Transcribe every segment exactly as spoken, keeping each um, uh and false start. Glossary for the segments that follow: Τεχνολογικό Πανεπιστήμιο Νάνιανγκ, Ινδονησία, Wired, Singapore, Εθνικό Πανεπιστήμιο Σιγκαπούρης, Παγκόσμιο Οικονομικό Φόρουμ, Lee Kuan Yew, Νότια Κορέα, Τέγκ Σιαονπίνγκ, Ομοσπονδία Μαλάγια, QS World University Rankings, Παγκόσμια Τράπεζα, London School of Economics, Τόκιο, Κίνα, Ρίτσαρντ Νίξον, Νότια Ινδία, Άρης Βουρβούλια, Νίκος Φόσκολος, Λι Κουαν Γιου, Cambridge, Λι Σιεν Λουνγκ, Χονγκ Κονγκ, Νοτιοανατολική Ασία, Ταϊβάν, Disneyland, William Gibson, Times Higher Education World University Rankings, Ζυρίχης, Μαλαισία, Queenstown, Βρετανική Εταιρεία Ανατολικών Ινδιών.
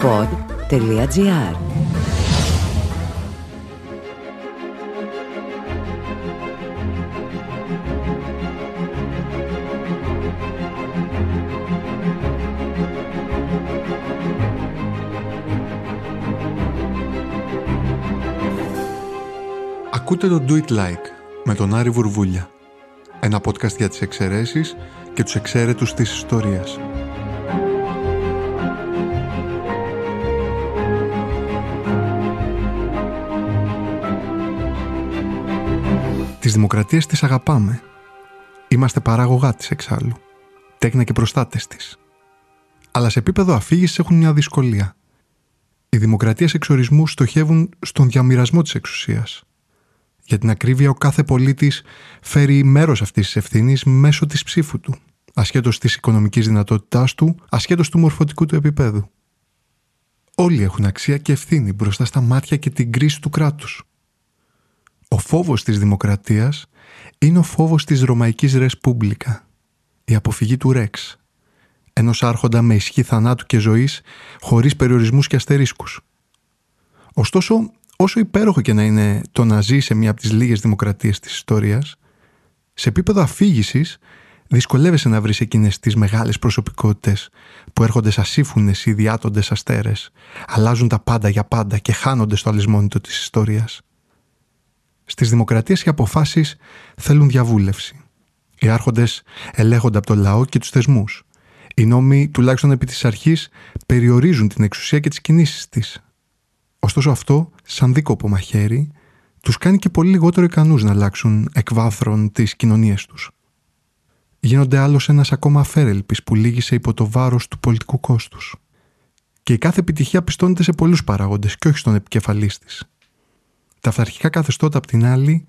pod τελεία gr. Ακούτε το Do It Like με τον Άρη Βουρβούλια. Ένα podcast για τις εξαιρέσεις και τους εξαίρετους της ιστορίας. Τις δημοκρατίες τις αγαπάμε. Είμαστε παράγωγά της εξάλλου. Τέκνα και προστάτες της. Αλλά σε επίπεδο αφήγησης έχουν μια δυσκολία. Οι δημοκρατίες εξορισμού στοχεύουν στον διαμοιρασμό της εξουσίας. Για την ακρίβεια, ο κάθε πολίτης φέρει μέρος αυτής της ευθύνης μέσω της ψήφου του, ασχέτως της οικονομικής δυνατότητάς του, ασχέτως του μορφωτικού του επίπεδου. Όλοι έχουν αξία και ευθύνη μπροστά στα μάτια και την κρίση του κράτους. Ο φόβος της δημοκρατίας είναι ο φόβος της ρωμαϊκής ρες πούμπλικα, η αποφυγή του ρεξ, ενός άρχοντα με ισχύ θανάτου και ζωής, χωρίς περιορισμούς και αστερίσκους. Ωστόσο, όσο υπέροχο και να είναι το να ζει σε μία από τις λίγες δημοκρατίες της ιστορίας, σε επίπεδο αφήγησης δυσκολεύεσαι να βρεις εκείνες τις μεγάλες προσωπικότητες που έρχονται σαν σύμφωνες ή διάτοντες αστέρες, αλλάζουν τα πάντα για πάντα και χάνονται στο αλυσμόνητο της ιστορίας. Στις δημοκρατίες οι αποφάσεις θέλουν διαβούλευση. Οι άρχοντες ελέγχονται από το λαό και τους θεσμούς. Οι νόμοι, τουλάχιστον επί της αρχής, περιορίζουν την εξουσία και τις κινήσεις της. Ωστόσο αυτό, σαν δίκοπο μαχαίρι, τους κάνει και πολύ λιγότερο ικανούς να αλλάξουν εκ βάθρων τις κοινωνίες τους. Γίνονται άλλος ένας ακόμα αφέρελπης που λύγησε υπό το βάρος του πολιτικού κόστους. Και η κάθε επιτυχία πιστώνεται σε πολλούς παράγοντες και όχι στον επικεφαλής της. Τα αυταρχικά καθεστώτα, απ' την άλλη,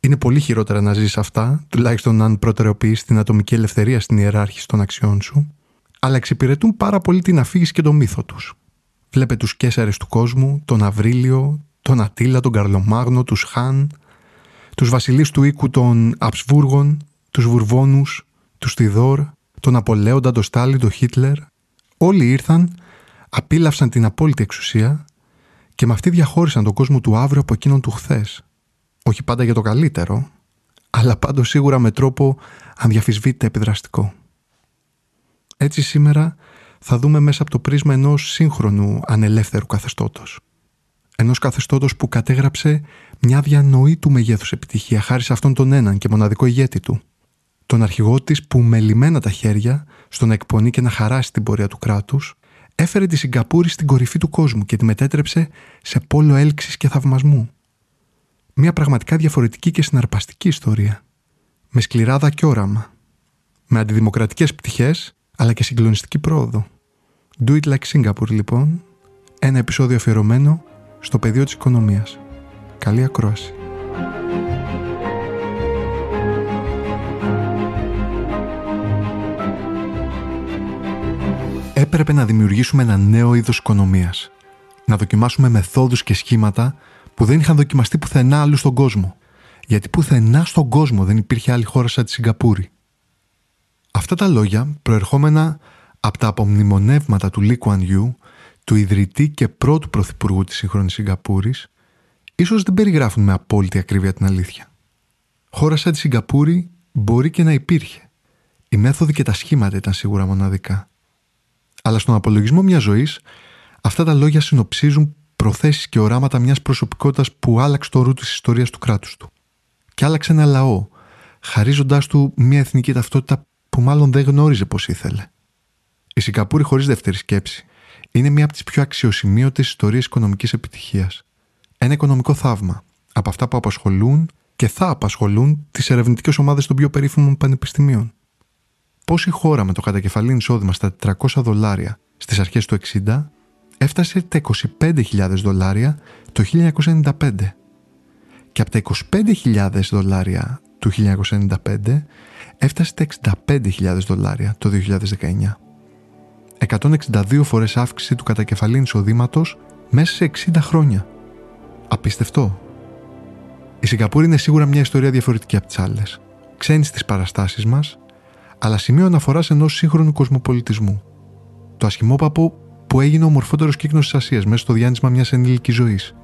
είναι πολύ χειρότερα να ζεις αυτά, τουλάχιστον αν προτεραιοποιείς την ατομική ελευθερία στην ιεράρχηση των αξιών σου, αλλά εξυπηρετούν πάρα πολύ την αφήγηση και τον μύθο τους. Βλέπε τους Κέσαρες του κόσμου, τον Αβρίλιο, τον Ατίλα, τον Καρλομάγνο, τους Χάν, τους βασιλείς του οίκου των Αψβούργων, τους Βουρβόνους, τους Τιδόρ, τον Ναπολέοντα, τον Στάλι, τον Χίτλερ. Όλοι ήρθαν, απίλαυσαν την απόλυτη εξουσία και με αυτή διαχώρισαν τον κόσμο του αύριο από εκείνον του χθες. Όχι πάντα για το καλύτερο, αλλά πάντως σίγουρα με τρόπο αδιαφυσβήτητα επιδραστικό. Έτσι σήμερα θα δούμε μέσα από το πρίσμα ενός σύγχρονου ανελεύθερου καθεστώτος. Ενός καθεστώτος που κατέγραψε μια διανοή του μεγέθους επιτυχία χάρη σε αυτόν τον έναν και μοναδικό ηγέτη του. Τον αρχηγό της που με λιμένα τα χέρια, στο να εκπονεί και να χαράσει την πορεία του κράτους, έφερε τη Σιγκαπούρη στην κορυφή του κόσμου και τη μετέτρεψε σε πόλο έλξης και θαυμασμού. Μια πραγματικά διαφορετική και συναρπαστική ιστορία. Με σκληράδα και όραμα. Με αντιδημοκρατικές πτυχές, αλλά και συγκλονιστική πρόοδο. Do It Like Singapore, λοιπόν, ένα επεισόδιο αφιερωμένο στο πεδίο της οικονομίας. Καλή ακρόαση. Έπρεπε να δημιουργήσουμε ένα νέο είδος οικονομίας. Να δοκιμάσουμε μεθόδους και σχήματα που δεν είχαν δοκιμαστεί πουθενά αλλού στον κόσμο. Γιατί πουθενά στον κόσμο δεν υπήρχε άλλη χώρα σαν τη Σιγκαπούρη. Αυτά τα λόγια, προερχόμενα από τα απομνημονεύματα του Lee Kuan Yew, του ιδρυτή και πρώτου πρωθυπουργού της σύγχρονης Σιγκαπούρης, ίσως δεν περιγράφουν με απόλυτη ακρίβεια την αλήθεια. Χώρα σαν τη Σιγκαπούρη μπορεί και να υπήρχε. Οι μέθοδοι και τα σχήματα ήταν σίγουρα μοναδικά. Αλλά στον απολογισμό μιας ζωής, αυτά τα λόγια συνοψίζουν προθέσεις και οράματα μιας προσωπικότητας που άλλαξε το ρου της ιστορίας του κράτους του. Και άλλαξε ένα λαό, χαρίζοντάς του μια εθνική ταυτότητα που μάλλον δεν γνώριζε πως ήθελε. Η Σιγκαπούρη, χωρίς δεύτερη σκέψη, είναι μία από τις πιο αξιοσημείωτες ιστορίες οικονομικής επιτυχίας. Ένα οικονομικό θαύμα από αυτά που απασχολούν και θα απασχολούν τις ερευνητικές ομάδες των πιο περίφημων πανεπιστημίων. Πώς η χώρα με το κατακεφαλήν εισόδημα στα τετρακόσια δολάρια στις αρχές του εξήντα έφτασε τα είκοσι πέντε χιλιάδες δολάρια το χίλια εννιακόσια ενενήντα πέντε και από τα είκοσι πέντε χιλιάδες δολάρια του χίλια εννιακόσια ενενήντα πέντε έφτασε τα εξήντα πέντε χιλιάδες δολάρια το δύο χιλιάδες δεκαεννιά. εκατόν εξήντα δύο φορές αύξηση του κατακεφαλήν εισοδήματος μέσα σε εξήντα χρόνια. Απίστευτο. Η Σιγκαπούρη είναι σίγουρα μια ιστορία διαφορετική από τις άλλες. Ξένη στις παραστάσεις μας, αλλά σημείο αναφοράς ενός σύγχρονου κοσμοπολιτισμού. Το ασχημόπαπο που που έγινε ο μορφότερος κύκνος της Ασίας μέσα στο διάνυσμα μιας ενήλικης ζωής.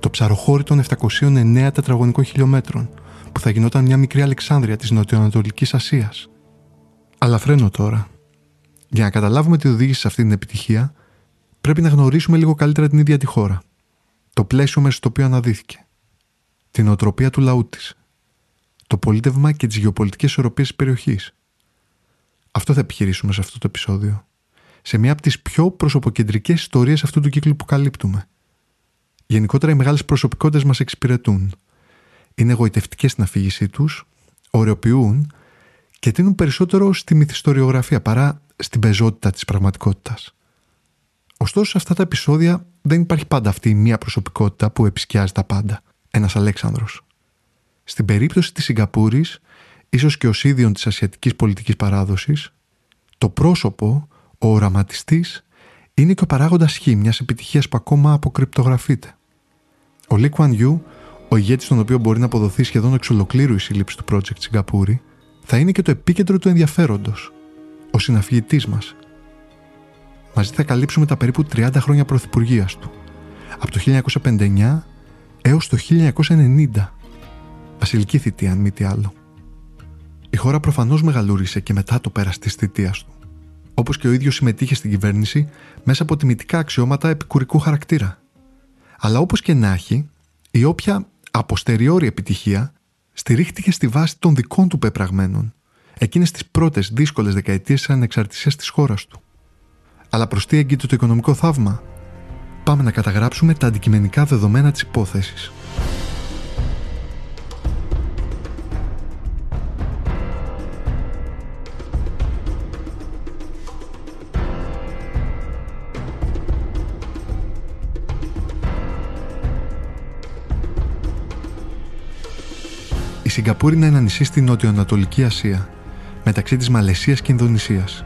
Το ψαροχώρι των επτακοσίων εννέα τετραγωνικών χιλιόμετρων, που θα γινόταν μια μικρή Αλεξάνδρεια της Νοτιοανατολικής Ασίας. Αλλά φρένω τώρα. Για να καταλάβουμε τι οδήγησε σε αυτή την επιτυχία, πρέπει να γνωρίσουμε λίγο καλύτερα την ίδια τη χώρα. Το πλαίσιο μέσα στο οποίο αναδύθηκε. Την οτροπία του λαού της. Το πολίτευμα και τις γεωπολιτικές ισορροπίες της περιοχής. Αυτό θα επιχειρήσουμε σε αυτό το επεισόδιο. Σε μια από τις πιο προσωποκεντρικές ιστορίες αυτού του κύκλου που καλύπτουμε. Γενικότερα, οι μεγάλες προσωπικότητες μας εξυπηρετούν. Είναι εγωιτευτικές στην αφήγησή τους, ωρεοποιούν και τείνουν περισσότερο στη μυθιστοριογραφία παρά στην πεζότητα της πραγματικότητας. Ωστόσο, σε αυτά τα επεισόδια δεν υπάρχει πάντα αυτή η μία προσωπικότητα που επισκιάζει τα πάντα. Ένας Αλέξανδρος. Στην περίπτωση της Σιγκαπούρης, ίσως και ως ίδιον της ασιατικής πολιτικής παράδοσης, το πρόσωπο, ο οραματιστής, είναι και ο παράγοντας χ μιας επιτυχίας που ακόμα αποκρυπτογραφείται. Ο Lee Kuan Yew, ο ηγέτης στον οποίο μπορεί να αποδοθεί σχεδόν εξ ολοκλήρου η σύλληψη του project Σιγκαπούρη, θα είναι και το επίκεντρο του ενδιαφέροντος, ο συναφηγητής μας. Μαζί θα καλύψουμε τα περίπου τριάντα χρόνια πρωθυπουργίας του, από το χίλια εννιακόσια πενήντα εννέα έως το χίλια εννιακόσια ενενήντα, βασιλική θητεία αν μη τι άλλο. Η χώρα προφανώς μεγαλούρισε και μετά το πέρας της θητείας του, όπως και ο ίδιος συμμετείχε στην κυβέρνηση μέσα από τιμητικά αξιώματα επικουρικού χαρακτήρα. Αλλά όπως και να έχει, η όποια αποστεριόρη επιτυχία στηρίχτηκε στη βάση των δικών του πεπραγμένων, εκείνες τις πρώτες δύσκολες δεκαετίες της ανεξαρτησίας της χώρας του. Αλλά προς τι έγκυται το οικονομικό θαύμα? Πάμε να καταγράψουμε τα αντικειμενικά δεδομένα της υπόθεσης. Η Σιγκαπούρη είναι ένα νησί στη Νοτιοανατολική Ασία, μεταξύ της Μαλαισίας και Ινδονησίας.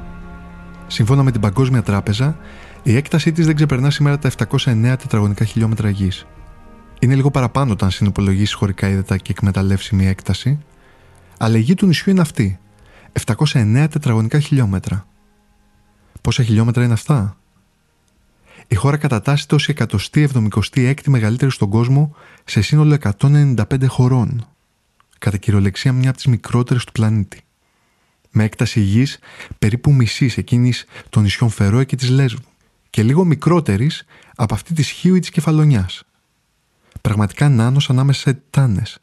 Σύμφωνα με την Παγκόσμια Τράπεζα, η έκτασή της δεν ξεπερνά σήμερα τα επτακόσια εννέα τετραγωνικά χιλιόμετρα γης. Είναι λίγο παραπάνω όταν συνυπολογίσει χωρικά ύδατα και εκμεταλλεύσιμη έκταση, αλλά η γη του νησιού είναι αυτή, επτακόσια εννέα τετραγωνικά χιλιόμετρα. Πόσα χιλιόμετρα είναι αυτά? Η χώρα κατατάσσεται ως η εκατοστή εβδομηκοστή έκτη μεγαλύτερη στον κόσμο σε σύνολο εκατόν ενενήντα πέντε χωρών. Κατά κυριολεξία μια από τις μικρότερες του πλανήτη. Με έκταση γης περίπου μισής εκείνης των νησιών Φερόε και της Λέσβου και λίγο μικρότερης από αυτή της Χίου ή της Κεφαλονιάς. Πραγματικά νάνος ανάμεσα σε τιτάνες.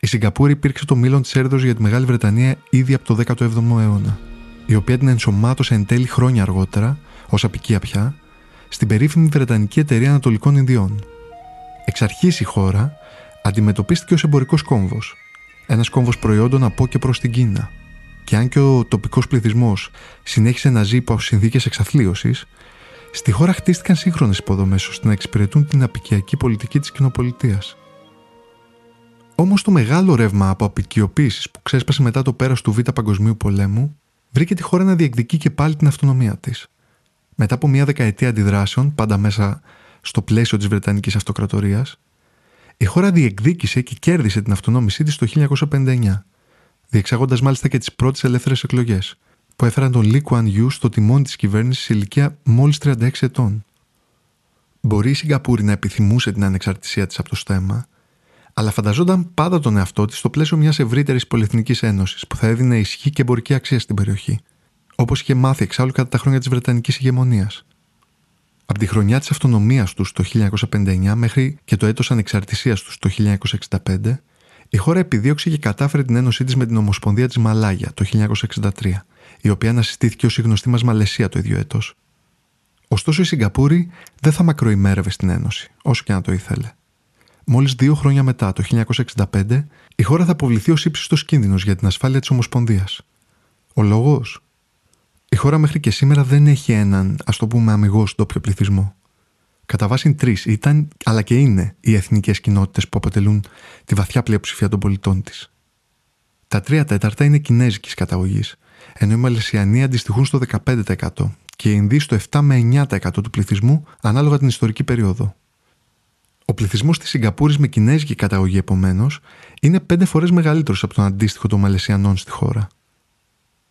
Η Σιγκαπούρη υπήρξε το μήλον της έρδος για τη Μεγάλη Βρετανία ήδη από το δέκατο έβδομο αιώνα, η οποία την ενσωμάτωσε εν τέλει χρόνια αργότερα, ως απικία πια, στην περίφημη Βρετανική Εταιρεία Ανατολικών Ινδιών. Εξ αρχής η χώρα αντιμετωπίστηκε ως εμπορικός κόμβος, ένας κόμβος προϊόντων από και προς την Κίνα. Και αν και ο τοπικός πληθυσμός συνέχισε να ζει υπό συνθήκες εξαθλίωσης, στη χώρα χτίστηκαν σύγχρονες υποδομές ώστε να εξυπηρετούν την απικιακή πολιτική της κοινοπολιτείας. Όμως το μεγάλο ρεύμα από απικιοποίησης που ξέσπασε μετά το πέρας του Β' Παγκοσμίου Πολέμου, βρήκε τη χώρα να διεκδικεί και πάλι την αυτονομία της. Μετά από μια δεκαετία αντιδράσεων, πάντα μέσα στο πλαίσιο της Βρετανικής Αυτοκρατορίας, η χώρα διεκδίκησε και κέρδισε την αυτονόμησή της το χίλια εννιακόσια πενήντα εννέα, διεξάγοντας μάλιστα και τις πρώτες ελεύθερες εκλογές, που έφεραν τον Lee Kuan Yew στο τιμόνι της κυβέρνησης σε ηλικία μόλις τριάντα έξι ετών. Μπορεί η Σιγκαπούρη να επιθυμούσε την ανεξαρτησία της από το στέμμα, αλλά φανταζόταν πάντα τον εαυτό της στο πλαίσιο μιας ευρύτερης πολυεθνικής ένωσης που θα έδινε ισχύ και εμπορική αξία στην περιοχή, όπως είχε μάθει εξάλλου κατά τα χρόνια της Βρετανικής ηγεμονίας. Από τη χρονιά της αυτονομίας τους το χίλια εννιακόσια πενήντα εννέα μέχρι και το έτος ανεξαρτησίας τους το χίλια εννιακόσια εξήντα πέντε, η χώρα επιδίωξε και κατάφερε την ένωσή της με την Ομοσπονδία της Μαλάγια το χίλια εννιακόσια εξήντα τρία, η οποία ανασυστήθηκε ως η γνωστή μας Μαλαισία το ίδιο έτος. Ωστόσο η Σιγκαπούρη δεν θα μακροημέρευε στην ένωση, όσο και αν το ήθελε. Μόλις δύο χρόνια μετά, το χίλια εννιακόσια εξήντα πέντε, η χώρα θα αποβληθεί ως ύψιστος κίνδυνος για την ασφάλεια της Ομοσπονδίας. Ο λόγος? Η χώρα μέχρι και σήμερα δεν έχει έναν, ας το πούμε αμιγώς, ντόπιο πληθυσμό. Κατά βάση τρεις ήταν, αλλά και είναι, οι εθνικές κοινότητες που αποτελούν τη βαθιά πλειοψηφία των πολιτών της. Τα τρία τέταρτα είναι κινέζικης καταγωγής, ενώ οι Μαλαισιανοί αντιστοιχούν στο δεκαπέντε τοις εκατό και οι Ινδοί στο επτά με εννέα τοις εκατό του πληθυσμού, ανάλογα την ιστορική περίοδο. Ο πληθυσμός της Σιγκαπούρης με κινέζικη καταγωγή, επομένως, είναι πέντε φορές μεγαλύτερος από τον αντίστοιχο των Μαλαισιανών στη χώρα.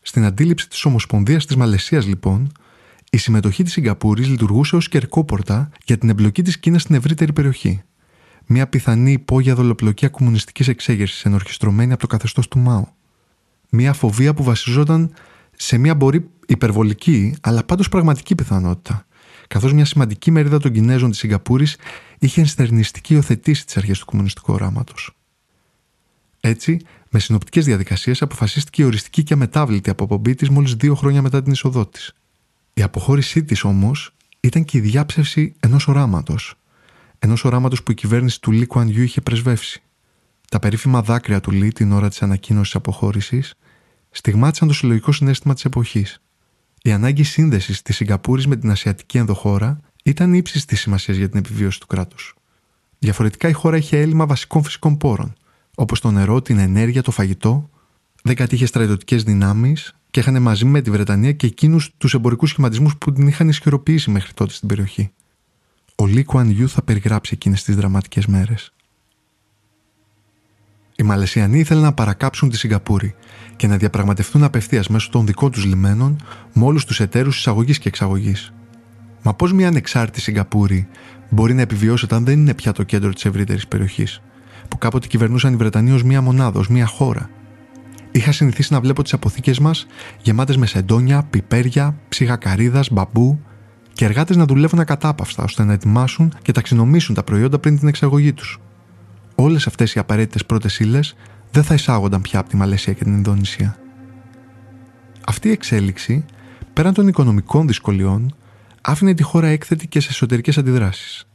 Στην αντίληψη της Ομοσπονδίας της Μαλαισίας, λοιπόν, Η συμμετοχή της Σιγκαπούρης λειτουργούσε ως κερκόπορτα για την εμπλοκή της Κίνας στην ευρύτερη περιοχή. Μια πιθανή υπόγεια δολοπλοκία κομμουνιστικής εξέγερσης ενορχιστρωμένη από το καθεστώς του Μάο. Μια φοβία που βασιζόταν σε μια μπορεί υπερβολική, αλλά πάντως πραγματική πιθανότητα, καθώς μια σημαντική μερίδα των Κινέζων της Σιγκαπούρης είχε ενστερνιστική υιοθετήσει τις αρχές του κομμουνιστικού οράματος. Έτσι, με συνοπτικές διαδικασίες αποφασίστηκε η οριστική και αμετάβλητη αποπομπή της μόλις δύο χρόνια μετά την εισοδό της. Η αποχώρησή της όμως ήταν και η διάψευση ενός οράματος. Ενός οράματος που η κυβέρνηση του Lee Kuan Yew είχε πρεσβεύσει. Τα περίφημα δάκρυα του Λι την ώρα της ανακοίνωσης αποχώρησης στιγμάτισαν το συλλογικό συναίσθημα της εποχής. Η ανάγκη σύνδεσης της Σιγκαπούρης με την ασιατική ενδοχώρα ήταν ύψης της σημασίας για την επιβίωση του κράτους. Διαφορετικά, η χώρα είχε έλλειμμα βασικών φυσικών πόρων, όπως το νερό, την ενέργεια, το φαγητό, δεν κατήχε στρατιωτικές δυνάμεις και είχαν μαζί με τη Βρετανία και εκείνους τους εμπορικούς σχηματισμούς που την είχαν ισχυροποιήσει μέχρι τότε στην περιοχή. Ο Λι Κουαν Γιού θα περιγράψει εκείνες τις δραματικές μέρες. Οι Μαλαισιανοί ήθελαν να παρακάψουν τη Σιγκαπούρη και να διαπραγματευτούν απευθείας μέσω των δικών τους λιμένων με όλους τους εταίρους εισαγωγής και εξαγωγής. Μα πώς μια ανεξάρτητη Σιγκαπούρη μπορεί να επιβιώσει όταν δεν είναι πια το κέντρο της ευρύτερης περιοχής, που κάποτε κυβερνούσαν οι Βρετανοί ως μια μονάδα, ως μια χώρα? Είχα συνηθίσει να βλέπω τις αποθήκες μας γεμάτες με σεντόνια, πιπέρια, ψήγα καρύδας, μπαμπού και εργάτες να δουλεύουν ακατάπαυστα ώστε να ετοιμάσουν και ταξινομήσουν τα προϊόντα πριν την εξαγωγή τους. Όλες αυτές οι απαραίτητες πρώτες ύλες δεν θα εισάγονταν πια από τη Μαλαισία και την Ινδονησία. Αυτή η εξέλιξη, πέραν των οικονομικών δυσκολιών, άφηνε τη χώρα έκθετη και σε εσωτερικές αντιδράσεις.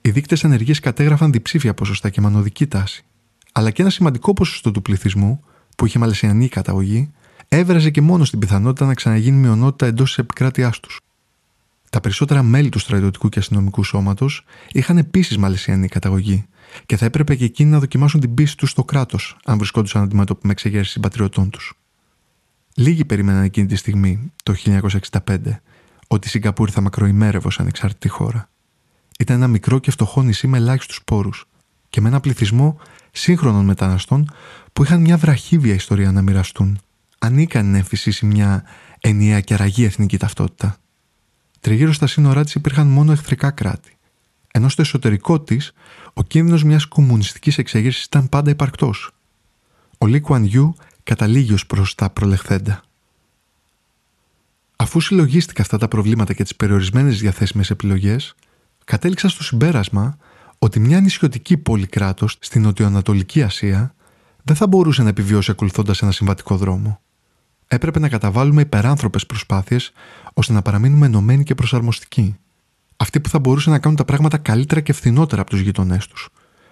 Οι δείκτες ανεργίας κατέγραφαν διψήφια ποσοστά και μανωδική τάση, αλλά και ένα σημαντικό ποσοστό του πληθυσμού, που είχε μαλαισιανή καταγωγή, έβραζε και μόνο στην πιθανότητα να ξαναγίνει μειονότητα εντός της επικράτειάς τους. Τα περισσότερα μέλη του στρατιωτικού και αστυνομικού σώματος είχαν επίσης μαλαισιανή καταγωγή και θα έπρεπε και εκείνοι να δοκιμάσουν την πίστη τους στο κράτος, αν βρισκόντουσαν αντιμέτωποι με εξεγέρσεις συμπατριωτών τους. Λίγοι περίμεναν εκείνη τη στιγμή, το χίλια εννιακόσια εξήντα πέντε, ότι η Σιγκαπούρη θα μακροημέρευε ως ανεξάρτητη χώρα. Ήταν ένα μικρό και φτωχό νησί με ελάχιστους πόρους και με ένα πληθυσμό σύγχρονων μεταναστών που είχαν μια βραχύβια ιστορία να μοιραστούν, ανίκανοι να εμφυσίσει μια ενιαία και αραγή εθνική ταυτότητα. Τριγύρω στα σύνορά της υπήρχαν μόνο εχθρικά κράτη, ενώ στο εσωτερικό της ο κίνδυνος μιας κομμουνιστικής εξέγερσης ήταν πάντα υπαρκτός. Ο Λι Κουαν Γιού καταλήγει ως προς τα προλεχθέντα. Αφού συλλογίστηκα αυτά τα προβλήματα και τις περιορισμένες διαθέσιμες επιλογές, κατέληξα στο συμπέρασμα ότι μια νησιωτική πολυκράτος στην Νοτιοανατολική Ασία δεν θα μπορούσε να επιβιώσει ακολουθώντας ένα συμβατικό δρόμο. Έπρεπε να καταβάλουμε υπεράνθρωπες προσπάθειες ώστε να παραμείνουμε ενωμένοι και προσαρμοστικοί. Αυτοί που θα μπορούσαν να κάνουν τα πράγματα καλύτερα και φθηνότερα από τους γειτονές τους,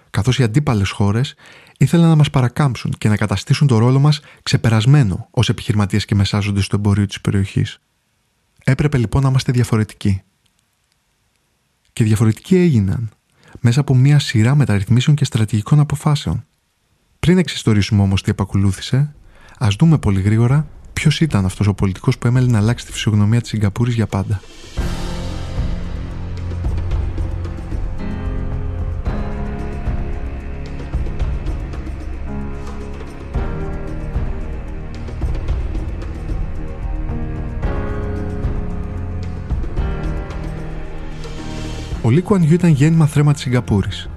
καθώς οι αντίπαλες χώρες ήθελαν να μας παρακάμψουν και να καταστήσουν το ρόλο μας ξεπερασμένο ως επιχειρηματίες και μεσάζοντες του εμπορίου της περιοχής. Έπρεπε λοιπόν να είμαστε διαφορετικοί. Και διαφορετικοί έγιναν μέσα από μια σειρά μεταρρυθμίσεων και στρατηγικών αποφάσεων. Πριν εξιστορίσουμε όμως τι επακολούθησε, ας δούμε πολύ γρήγορα ποιος ήταν αυτός ο πολιτικός που έμελε να αλλάξει τη φυσιογνωμία της Σιγκαπούρης για πάντα. Ο Λι Κουαν Γιού ήταν γέννημα θρέμα της Σιγκαπούρης,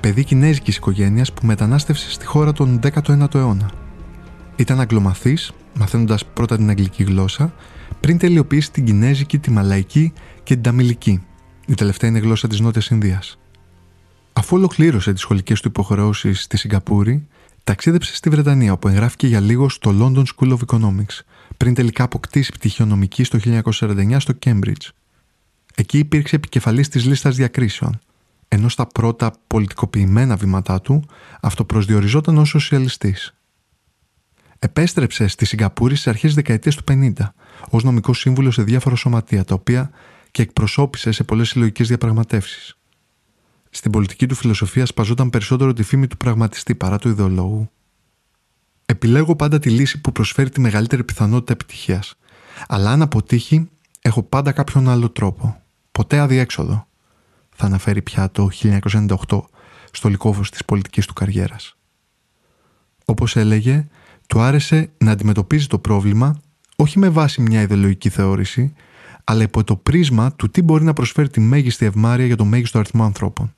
παιδί κινέζικης οικογένειας που μετανάστευσε στη χώρα τον δέκατο ένατο αιώνα. Ήταν αγγλομαθής, μαθαίνοντας πρώτα την αγγλική γλώσσα, πριν τελειοποιήσει την κινέζικη, τη μαλαϊκή και την ταμιλική. Η τελευταία είναι η γλώσσα της Νότιας Ινδίας. Αφού ολοκλήρωσε τις σχολικές του υποχρεώσεις στη Σιγκαπούρη, ταξίδεψε στη Βρετανία, όπου εγγράφηκε για λίγο στο London School of Economics, πριν τελικά αποκτήσει πτυχίο νομικής το χίλια εννιακόσια σαράντα εννιά στο Cambridge. Εκεί υπήρξε επικεφαλής της λίστας διακρίσεων, ενώ στα πρώτα πολιτικοποιημένα βήματά του αυτοπροσδιοριζόταν ως σοσιαλιστής. Επέστρεψε στη Σιγκαπούρη στις αρχές της δεκαετίας του πενήντα, ως νομικός σύμβουλος σε διάφορα σωματεία, τα οποία και εκπροσώπησε σε πολλές συλλογικές διαπραγματεύσεις. Στην πολιτική του φιλοσοφία σπαζόταν περισσότερο τη φήμη του πραγματιστή παρά του ιδεολόγου. Επιλέγω πάντα τη λύση που προσφέρει τη μεγαλύτερη πιθανότητα επιτυχίας, αλλά αν αποτύχει, έχω πάντα κάποιον άλλο τρόπο. Ποτέ αδιέξοδο, θα αναφέρει πια το χίλια εννιακόσια ενενήντα οκτώ στο λυκόφως της πολιτικής του καριέρας. Όπως έλεγε, του άρεσε να αντιμετωπίζει το πρόβλημα όχι με βάση μια ιδεολογική θεώρηση, αλλά υπό το πρίσμα του τι μπορεί να προσφέρει τη μέγιστη ευμάρεια για το μέγιστο αριθμό ανθρώπων.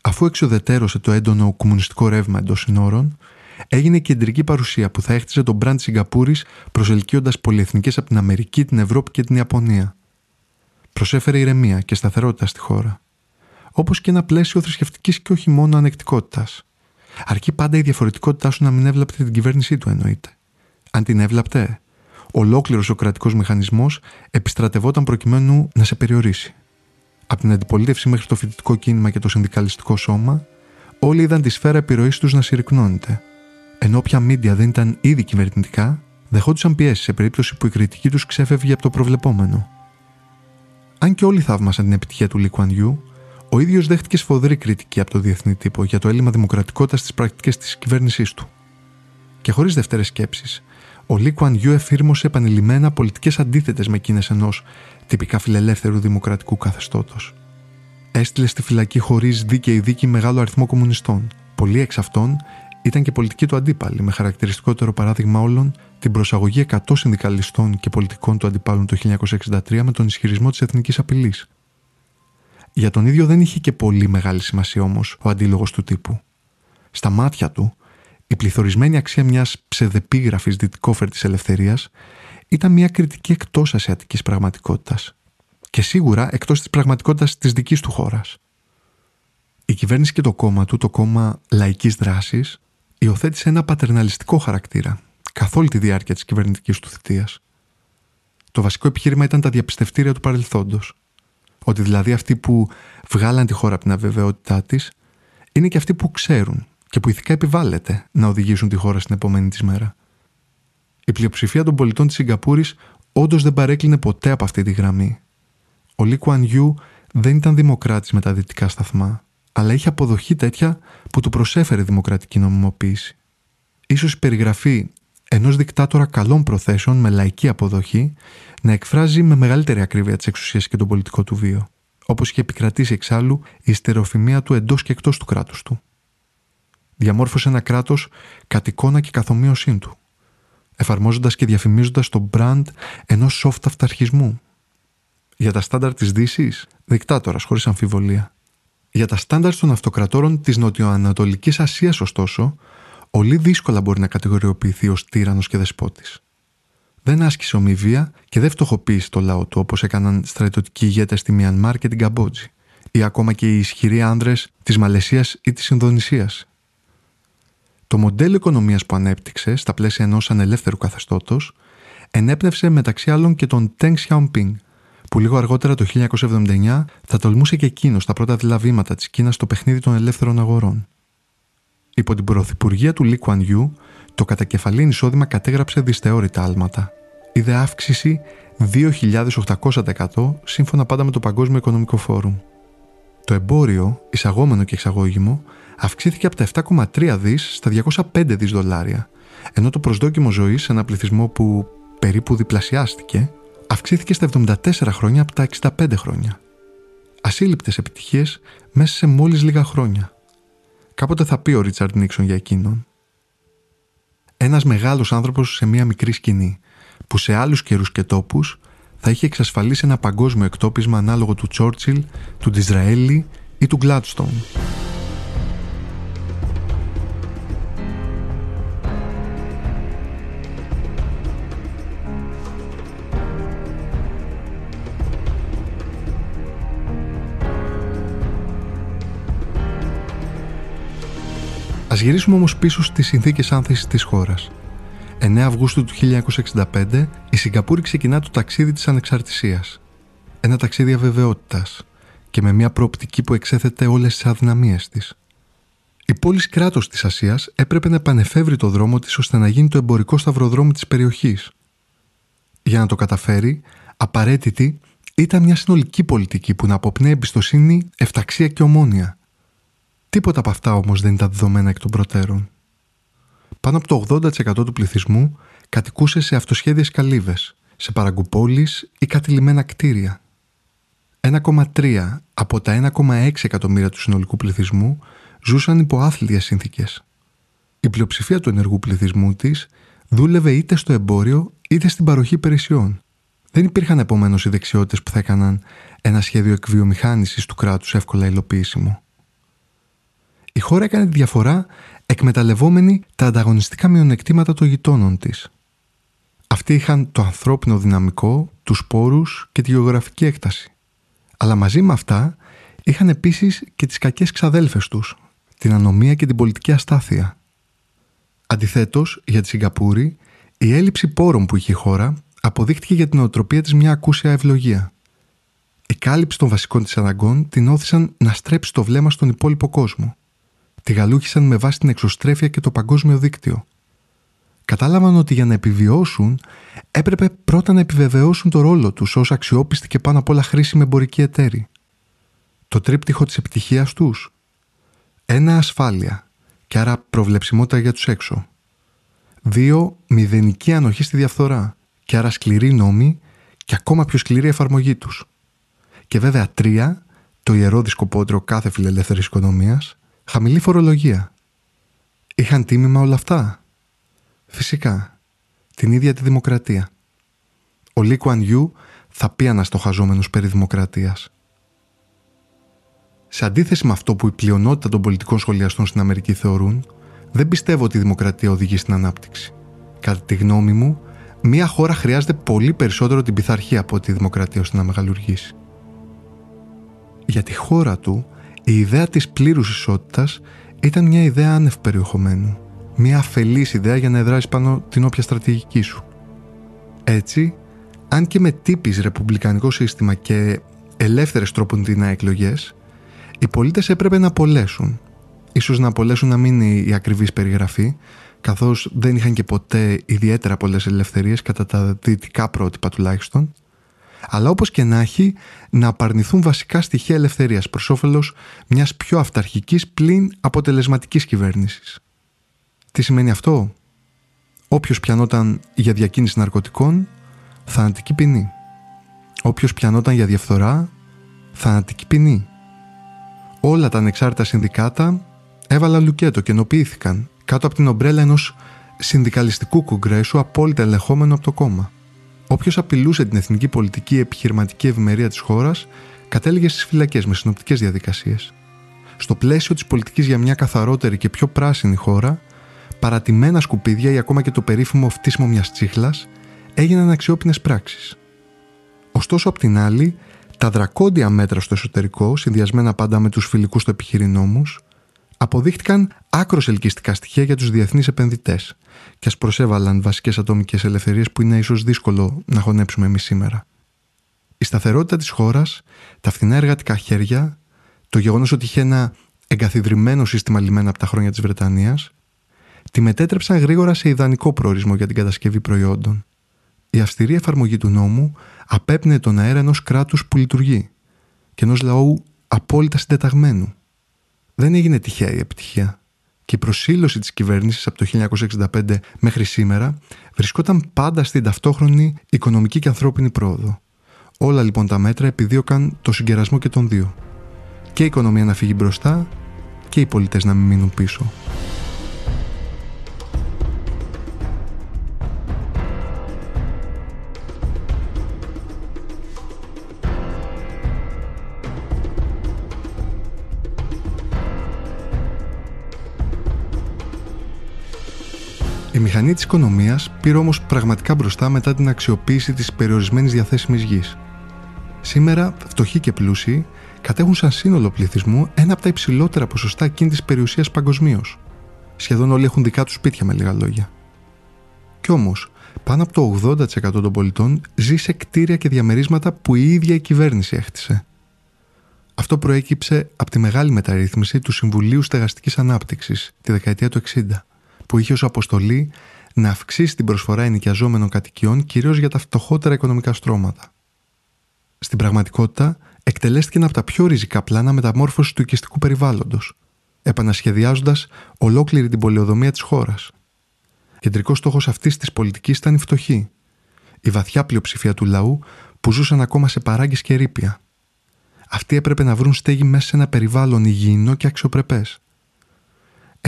Αφού εξοδετέρωσε το έντονο κομμουνιστικό ρεύμα εντός συνόρων, έγινε κεντρική παρουσία που θα έχτιζε τον μπραντ Σιγκαπούρης, προσελκύοντας πολυεθνικές από την Αμερική, την Ευρώπη και την Ιαπωνία. Προσέφερε ηρεμία και σταθερότητα στη χώρα, όπως και ένα πλαίσιο θρησκευτικής και όχι μόνο ανεκτικότητας. Αρκεί πάντα η διαφορετικότητά σου να μην έβλαπτε την κυβέρνησή του, εννοείται. Αν την έβλαπτε, ολόκληρος ο κρατικός μηχανισμός επιστρατευόταν προκειμένου να σε περιορίσει. Από την αντιπολίτευση μέχρι το φοιτητικό κίνημα και το συνδικαλιστικό σώμα, όλοι είδαν τη σφαίρα επιρροής τους να συρρυκνώνεται. Ενώ όποια μίντια δεν ήταν ήδη κυβερνητικά, δεχόντουσαν πιέσεις σε περίπτωση που η κριτική τους ξέφευγε από το προβλεπόμενο. Αν και όλοι θαύμασαν την επιτυχία του Λι Κουαν Γιου, ο ίδιος δέχτηκε σφοδρή κριτική από το διεθνή τύπο για το έλλειμμα δημοκρατικότητας στις πρακτικές της κυβέρνησής του. Και χωρίς δεύτερες σκέψεις, ο Λι Κουαν Γιου εφήρμοσε επανειλημμένα πολιτικές αντίθετες με εκείνες ενός τυπικά φιλελεύθερου δημοκρατικού καθεστώτος. Έστειλε στη φυλακή χωρίς δίκαιη δίκη μεγάλο αριθμό κομμουνιστών. Πολλοί εξ αυτών ήταν και πολιτικοί του αντίπαλοι, με χαρακτηριστικότερο παράδειγμα όλων την προσαγωγή εκατό συνδικαλιστών και πολιτικών του αντιπάλων το χίλια εννιακόσια εξήντα τρία με τον ισχυρισμό της εθνικής απειλής. Για τον ίδιο δεν είχε και πολύ μεγάλη σημασία όμως ο αντίλογος του τύπου. Στα μάτια του, η πληθωρισμένη αξία μιας ψευδεπίγραφης δυτικόφερτης ελευθερίας ήταν μια κριτική εκτός ασιατικής πραγματικότητας και σίγουρα εκτός της πραγματικότητας της δικής του χώρας. Η κυβέρνηση και το κόμμα του, το Κόμμα Λαϊκής Δράσης, υιοθέτησε ένα πατερναλιστικό χαρακτήρα καθ' όλη τη διάρκεια της κυβερνητικής του θητείας. Το βασικό επιχείρημα ήταν τα διαπιστευτήρια του παρελθόντος. Ότι δηλαδή αυτοί που βγάλαν τη χώρα από την αβεβαιότητά της είναι και αυτοί που ξέρουν και που ηθικά επιβάλλεται να οδηγήσουν τη χώρα στην επόμενη της μέρα. Η πλειοψηφία των πολιτών της Σιγκαπούρης όντως δεν παρέκλεινε ποτέ από αυτή τη γραμμή. Ο Λι Κουαν Γιου δεν ήταν δημοκράτης με τα δυτικά σταθμά, αλλά είχε αποδοχή τέτοια που του προσέφερε δημοκρατική νομιμοποίηση. Ίσως η περιγραφή ενός δικτάτορα καλών προθέσεων με λαϊκή αποδοχή να εκφράζει με μεγαλύτερη ακρίβεια τις εξουσίες και τον πολιτικό του βίο, όπως είχε επικρατήσει εξάλλου η στερεοφημία του εντός και εκτός του κράτους του. Διαμόρφωσε ένα κράτος κατ' εικόνα και καθ' ομοίωσή του, εφαρμόζοντας και διαφημίζοντας το μπραντ ενός soft αυταρχισμού. Για τα στάνταρ της Δύσης, δικτάτορας χωρίς αμφιβολία. Για τα στάνταρ των αυτοκρατόρων της Νοτιοανατολικής Ασίας, ωστόσο, ο Λι δύσκολα μπορεί να κατηγοριοποιηθεί ως τύραννος και δεσπότης. Δεν άσκησε ομοιβία και δεν φτωχοποίησε το λαό του, όπως έκαναν στρατιωτικοί ηγέτες στη Μιανμάρ και την Καμπότζη, ή ακόμα και οι ισχυροί άνδρες της Μαλαισίας ή της Ινδονησίας. Το μοντέλο οικονομίας που ανέπτυξε στα πλαίσια ενός ανελεύθερου καθεστώτος ενέπνευσε μεταξύ άλλων και τον Τέγκ Σιαονπίνγκ, που λίγο αργότερα το χίλια εννιακόσια εβδομήντα εννιά θα τολμούσε και εκείνο τα πρώτα δειλά βήματα της Κίνας στο παιχνίδι των ελεύθερων αγορών. Υπό την πρωθυπουργία του Λι Κουαν Γιου, το κατακεφαλήν εισόδημα κατέγραψε δυσθεώρητα άλματα. Είδε αύξηση δύο χιλιάδες οκτακόσια τοις εκατό σύμφωνα πάντα με το Παγκόσμιο Οικονομικό Φόρουμ. Το εμπόριο, εισαγόμενο και εξαγώγημο, αυξήθηκε από τα επτά κόμμα τρία δισεκατομμύρια στα διακόσια πέντε δισεκατομμύρια δολάρια, ενώ το προσδόκιμο ζωής σε ένα πληθυσμό που περίπου διπλασιάστηκε, αυξήθηκε στα εβδομήντα τέσσερα χρόνια από τα εξήντα πέντε χρόνια. Ασύλληπτες επιτυχίες μέσα σε μόλις λίγα χρόνια. Κάποτε θα πει ο Ρίτσαρντ Νίξον για εκείνον. Ένας μεγάλος άνθρωπος σε μία μικρή σκηνή, που σε άλλους καιρούς και τόπους θα είχε εξασφαλίσει ένα παγκόσμιο εκτόπισμα ανάλογο του Τσόρτσιλ, του Ντιζραέλη ή του Γκλάντστον. Ας γυρίσουμε όμως πίσω στις συνθήκες άνθησης της χώρας. εννέα Αυγούστου του χίλια εννιακόσια εξήντα πέντε η Σιγκαπούρη ξεκινά το ταξίδι της ανεξαρτησίας. Ένα ταξίδι αβεβαιότητας και με μια προοπτική που εξέθετε όλες τις αδυναμίες της. Η πόλης κράτος της Ασίας έπρεπε να επανεφεύρει το δρόμο της ώστε να γίνει το εμπορικό σταυροδρόμι της περιοχής. Για να το καταφέρει, απαραίτητη ήταν μια συνολική πολιτική που να αποπνέει εμπιστοσύνη, ευσταξία και ομόνοια. Τίποτα από αυτά όμως δεν ήταν δεδομένα εκ των προτέρων. Πάνω από το ογδόντα τοις εκατό του πληθυσμού κατοικούσε σε αυτοσχέδιες καλύβες, σε παραγκουπόλεις ή κατηλημένα κτίρια. ένα κόμμα τρία από τα ένα κόμμα έξι εκατομμύρια του συνολικού πληθυσμού ζούσαν υπό άθλιες συνθήκες. Η πλειοψηφία του ενεργού πληθυσμού της δούλευε είτε στο εμπόριο είτε στην παροχή υπηρεσιών. Δεν υπήρχαν επομένως οι δεξιότητες που θα έκαναν ένα σχέδιο εκβιομηχάνησης του κράτους εύκολα υλοποιήσιμο. Η χώρα έκανε τη διαφορά εκμεταλλευόμενη τα ανταγωνιστικά μειονεκτήματα των γειτόνων της. Αυτοί είχαν το ανθρώπινο δυναμικό, τους πόρους και τη γεωγραφική έκταση. Αλλά μαζί με αυτά είχαν επίσης και τις κακές ξαδέλφες τους, την ανομία και την πολιτική αστάθεια. Αντιθέτως, για τη Σιγκαπούρη, η έλλειψη πόρων που είχε η χώρα αποδείχτηκε για την νοοτροπία της μια ακούσια ευλογία. Η κάλυψη των βασικών της αναγκών την όθησαν να στρέψει το βλέμμα στον υπόλοιπο κόσμο. Τη γαλούχησαν με βάση την εξωστρέφεια και το παγκόσμιο δίκτυο. Κατάλαβαν ότι για να επιβιώσουν έπρεπε πρώτα να επιβεβαιώσουν το ρόλο τους ως αξιόπιστοι και πάνω απ' όλα χρήσιμοι εμπορικοί εταίροι. Το τρίπτυχο της επιτυχίας τους. Ένα, ασφάλεια και άρα προβλεψιμότητα για τους έξω. Δύο, μηδενική ανοχή στη διαφθορά και άρα σκληροί νόμοι και ακόμα πιο σκληρή εφαρμογή τους. Και βέβαια τρία, το ιερό δισκοπότριο κάθε φιλελεύθερης οικονομίας, χαμηλή φορολογία. Είχαν τίμημα όλα αυτά. Φυσικά, την ίδια τη δημοκρατία. Ο Λί Κουαν Γιού θα πει αναστοχαζόμενος περί δημοκρατίας. Σε αντίθεση με αυτό που η πλειονότητα των πολιτικών σχολιαστών στην Αμερική θεωρούν, δεν πιστεύω ότι η δημοκρατία οδηγεί στην ανάπτυξη. Κατά τη γνώμη μου, μία χώρα χρειάζεται πολύ περισσότερο την πειθαρχία από ότι η δημοκρατία ώστε να μεγαλουργήσει. Για τη χώρα του, η ιδέα της πλήρους ισότητας ήταν μια ιδέα άνευ περιεχομένου. Μια αφελής ιδέα για να εδράσεις πάνω την όποια στρατηγική σου. Έτσι, αν και με τύπης ρεπουμπλικανικό σύστημα και ελεύθερες τροποντινά εκλογές, οι πολίτες έπρεπε να απολέσουν. Ίσως να απολέσουν να μείνει η ακριβής περιγραφή, καθώς δεν είχαν και ποτέ ιδιαίτερα πολλές ελευθερίες κατά τα δυτικά πρότυπα τουλάχιστον, αλλά όπως και να έχει, να απαρνηθούν βασικά στοιχεία ελευθερίας προς όφελος μιας πιο αυταρχικής πλην αποτελεσματικής κυβέρνησης. Τι σημαίνει αυτό? Όποιος πιανόταν για διακίνηση ναρκωτικών, θανατική ποινή. Όποιος πιανόταν για διαφθορά, θανατική ποινή. Όλα τα ανεξάρτητα συνδικάτα έβαλαν λουκέτο και ενοποιήθηκαν κάτω από την ομπρέλα ενός συνδικαλιστικού κογκρέσου απόλυτα ελεγχόμενο από το κόμμα. Όποιος απειλούσε την εθνική πολιτική επιχειρηματική ευημερία της χώρας κατέληγε στις φυλακές με συνοπτικές διαδικασίες. Στο πλαίσιο της πολιτικής για μια καθαρότερη και πιο πράσινη χώρα, παρατημένα σκουπίδια ή ακόμα και το περίφημο φτύσιμο μιας τσίχλας έγιναν αξιόπινες πράξεις. Ωστόσο, απ' την άλλη, τα δρακόντια μέτρα στο εσωτερικό, συνδυασμένα πάντα με τους φιλικούς του επιχειρηνόμους, αποδείχτηκαν άκρως ελκυστικά στοιχεία για τους διεθνείς επενδυτές και ας προσέβαλαν βασικές ατομικές ελευθερίες που είναι ίσως δύσκολο να χωνέψουμε εμείς σήμερα. Η σταθερότητα της χώρας, τα φθηνά εργατικά χέρια, το γεγονός ότι είχε ένα εγκαθιδρυμένο σύστημα λυμμένο από τα χρόνια της Βρετανίας, τη μετέτρεψαν γρήγορα σε ιδανικό προορισμό για την κατασκευή προϊόντων. Η αυστηρή εφαρμογή του νόμου απέπνεε τον αέρα ενός κράτους που λειτουργεί και ενός λαού απόλυτα συντεταγμένου. Δεν έγινε τυχαία η επιτυχία και η προσήλωση της κυβέρνησης από το χίλια εννιακόσια εξήντα πέντε μέχρι σήμερα βρισκόταν πάντα στην ταυτόχρονη οικονομική και ανθρώπινη πρόοδο. Όλα λοιπόν τα μέτρα επιδίωκαν το συγκερασμό και των δύο. Και η οικονομία να φύγει μπροστά και οι πολίτες να μην μείνουν πίσω. Η μηχανή της οικονομίας πήρε όμως πραγματικά μπροστά μετά την αξιοποίηση της περιορισμένης διαθέσιμης γης. Σήμερα, φτωχοί και πλούσιοι κατέχουν σαν σύνολο πληθυσμού ένα από τα υψηλότερα ποσοστά εκείνη της περιουσίας παγκοσμίως. Σχεδόν όλοι έχουν δικά τους σπίτια, με λίγα λόγια. Κι όμως, πάνω από το ογδόντα τοις εκατό των πολιτών ζει σε κτίρια και διαμερίσματα που η ίδια η κυβέρνηση έχτισε. Αυτό προέκυψε από τη μεγάλη μεταρρύθμιση του Συμβουλίου Στεγαστικής Ανάπτυξης τη δεκαετία του εξήντα. Που είχε ως αποστολή να αυξήσει την προσφορά ενοικιαζόμενων κατοικιών κυρίως για τα φτωχότερα οικονομικά στρώματα. Στην πραγματικότητα, εκτελέστηκε ένα από τα πιο ριζικά πλάνα μεταμόρφωσης του οικιστικού περιβάλλοντος, επανασχεδιάζοντας ολόκληρη την πολεοδομία της χώρας. Κεντρικός στόχος αυτής της πολιτικής ήταν η φτωχή, η βαθιά πλειοψηφία του λαού που ζούσαν ακόμα σε παράγκες και ερείπια. Αυτοί έπρεπε να βρουν στέγη μέσα σε ένα περιβάλλον υγιεινό και αξιοπρεπές.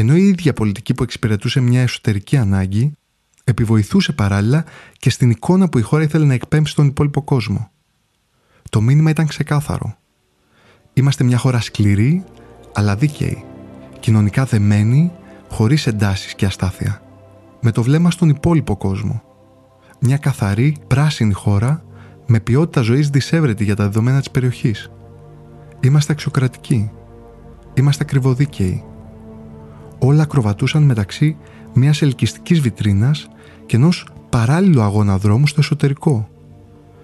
Ενώ η ίδια πολιτική που εξυπηρετούσε μια εσωτερική ανάγκη, επιβοηθούσε παράλληλα και στην εικόνα που η χώρα ήθελε να εκπέμψει στον υπόλοιπο κόσμο. Το μήνυμα ήταν ξεκάθαρο. Είμαστε μια χώρα σκληρή, αλλά δίκαιη, κοινωνικά δεμένη, χωρίς εντάσεις και αστάθεια. Με το βλέμμα στον υπόλοιπο κόσμο. Μια καθαρή, πράσινη χώρα, με ποιότητα ζωής δισεύρετη για τα δεδομένα της περιοχής. Είμαστε αξιοκρατικοί. Είμαστε ακριβοδίκαιοι. Όλα ακροβατούσαν μεταξύ μιας ελκυστικής βιτρίνας και ενός παράλληλου αγώνα δρόμου στο εσωτερικό.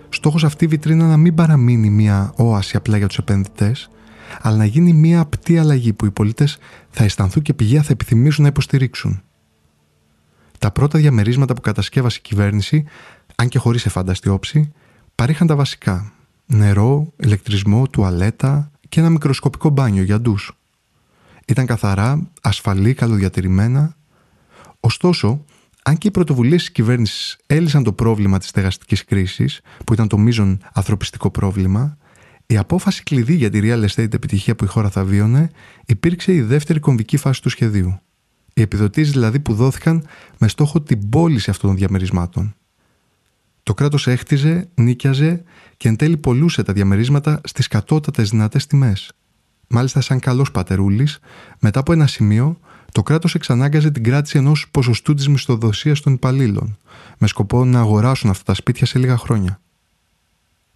Στόχος αυτή η βιτρίνα να μην παραμείνει μια όαση απλά για τους επενδυτές, αλλά να γίνει μια απτή αλλαγή που οι πολίτες θα αισθανθούν και πηγαία θα επιθυμήσουν να υποστηρίξουν. Τα πρώτα διαμερίσματα που κατασκεύασε η κυβέρνηση, αν και χωρίς εφάνταστη όψη, παρήχαν τα βασικά: νερό, ηλεκτρισμό, τουαλέτα και ένα μικροσκοπικό μπάνιο για ντους. Ήταν καθαρά, ασφαλή, καλοδιατηρημένα. Ωστόσο, αν και οι πρωτοβουλίες της κυβέρνησης έλυσαν το πρόβλημα της στεγαστικής κρίσης, που ήταν το μείζον ανθρωπιστικό πρόβλημα, η απόφαση κλειδί για τη real estate επιτυχία που η χώρα θα βίωνε υπήρξε η δεύτερη κομβική φάση του σχεδίου. Οι επιδοτήσεις δηλαδή που δόθηκαν με στόχο την πώληση αυτών των διαμερισμάτων. Το κράτος έχτιζε, νίκιαζε και εν τέλει πολλούσε τα διαμερίσματα στις κατώτατες δυνατές τιμές. Μάλιστα, σαν καλός πατερούλης, μετά από ένα σημείο, το κράτος εξανάγκαζε την κράτηση ενός ποσοστού της μισθοδοσίας των υπαλλήλων, με σκοπό να αγοράσουν αυτά τα σπίτια σε λίγα χρόνια.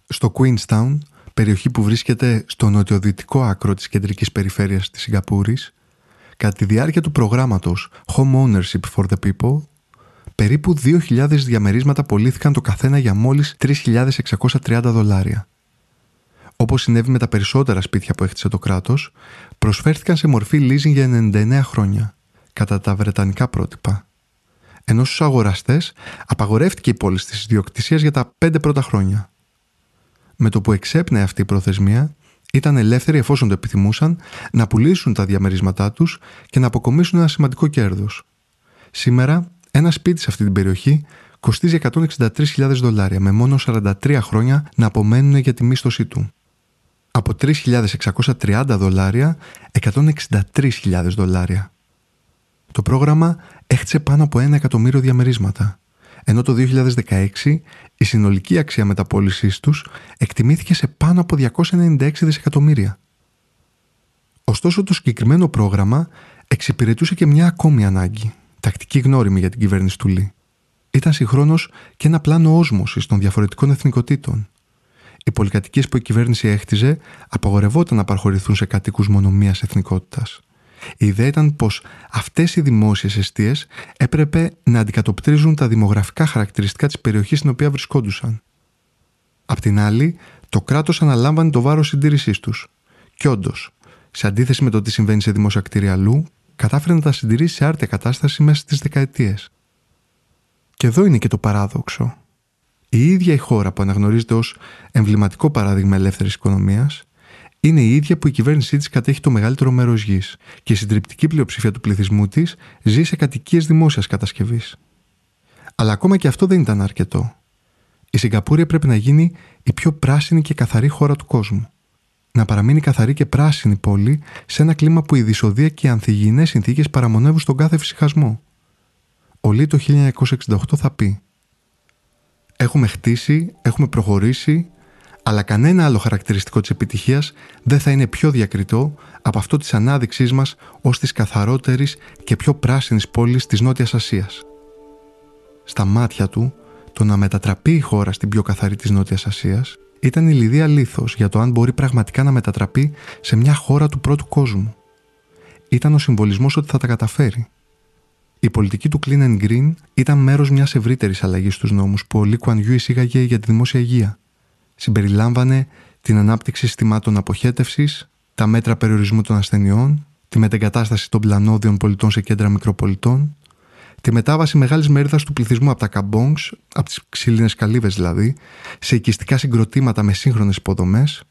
Στο Queenstown, περιοχή που βρίσκεται στο νοτιοδυτικό άκρο της κεντρικής περιφέρειας της Σιγκαπούρης, κατά τη διάρκεια του προγράμματος Home Ownership for the People, περίπου δύο χιλιάδες διαμερίσματα πωλήθηκαν το καθένα για μόλις τρεις χιλιάδες εξακόσια τριάντα δολάρια. Όπως συνέβη με τα περισσότερα σπίτια που έχτισε το κράτος, προσφέρθηκαν σε μορφή leasing για ενενήντα εννέα χρόνια, κατά τα βρετανικά πρότυπα. Ενώ στους αγοραστές απαγορεύτηκε η πώληση της ιδιοκτησίας για τα πέντε πρώτα χρόνια. Με το που εξέπνεε αυτή η προθεσμία, ήταν ελεύθεροι, εφόσον το επιθυμούσαν, να πουλήσουν τα διαμερίσματά τους και να αποκομίσουν ένα σημαντικό κέρδος. Σήμερα, ένα σπίτι σε αυτή την περιοχή κοστίζει εκατόν εξήντα τρεις χιλιάδες δολάρια, με μόνο σαράντα τρία χρόνια να απομένουν για τη μίσθωσή του. Από τρεις χιλιάδες εξακόσια τριάντα δολάρια, εκατόν εξήντα τρεις χιλιάδες δολάρια. Το πρόγραμμα έχτισε πάνω από ένα εκατομμύριο διαμερίσματα, ενώ το δύο χιλιάδες δεκαέξι η συνολική αξία μεταπώλησής τους εκτιμήθηκε σε πάνω από διακόσια ενενήντα έξι δισεκατομμύρια. Ωστόσο, το συγκεκριμένο πρόγραμμα εξυπηρετούσε και μια ακόμη ανάγκη, τακτική γνώριμη για την κυβέρνηση του Λι. Ήταν συγχρόνως και ένα πλάνο όσμωσης των διαφορετικών εθνικοτήτων. Οι πολυκατοικίες που η κυβέρνηση έχτιζε απαγορευόταν να παρχωρηθούν σε κατοίκους μόνο μίας εθνικότητας. Η ιδέα ήταν πως αυτές οι δημόσιες εστίες έπρεπε να αντικατοπτρίζουν τα δημογραφικά χαρακτηριστικά της περιοχής στην οποία βρισκόντουσαν. Απ' την άλλη, το κράτος αναλάμβανε το βάρος συντήρησής τους. Κι όντως, σε αντίθεση με το τι συμβαίνει σε δημόσια κτίρια αλλού, κατάφερε να τα συντηρήσει σε άρτια κατάσταση μέσα στις δεκαετίες. Και εδώ είναι και το παράδοξο. Η ίδια η χώρα που αναγνωρίζεται ως εμβληματικό παράδειγμα ελεύθερης οικονομίας, είναι η ίδια που η κυβέρνησή της κατέχει το μεγαλύτερο μέρος γης και η συντριπτική πλειοψηφία του πληθυσμού της ζει σε κατοικίες δημόσιας κατασκευής. Αλλά ακόμα και αυτό δεν ήταν αρκετό. Η Σιγκαπούρη πρέπει να γίνει η πιο πράσινη και καθαρή χώρα του κόσμου. Να παραμείνει καθαρή και πράσινη πόλη σε ένα κλίμα που η δυσοδεία και οι ανθυγιεινές συνθήκες παραμονεύουν στον κάθε φυσικασμό. Ο Λι το χίλια εννιακόσια εξήντα οκτώ θα πει: «Έχουμε χτίσει, έχουμε προχωρήσει, αλλά κανένα άλλο χαρακτηριστικό της επιτυχίας δεν θα είναι πιο διακριτό από αυτό της ανάδειξής μας ως της καθαρότερης και πιο πράσινης πόλης της Νότιας Ασίας». Στα μάτια του, το να μετατραπεί η χώρα στην πιο καθαρή της Νότιας Ασίας ήταν η λιδία λίθος για το αν μπορεί πραγματικά να μετατραπεί σε μια χώρα του πρώτου κόσμου. Ήταν ο συμβολισμός ότι θα τα καταφέρει. Η πολιτική του Clean and Green ήταν μέρος μιας ευρύτερης αλλαγής στους νόμους που ο Lee Kuan Yew εισήγαγε για τη δημόσια υγεία. Συμπεριλάμβανε την ανάπτυξη συστημάτων αποχέτευσης, τα μέτρα περιορισμού των ασθενειών, τη μετεγκατάσταση των πλανόδιων πολιτών σε κέντρα μικροπολιτών, τη μετάβαση μεγάλης μερίδας του πληθυσμού από τα καμπόγκς, από τις ξύλινες καλύβες δηλαδή, σε οικιστικά συγκροτήματα με σύγχρονες υποδομές.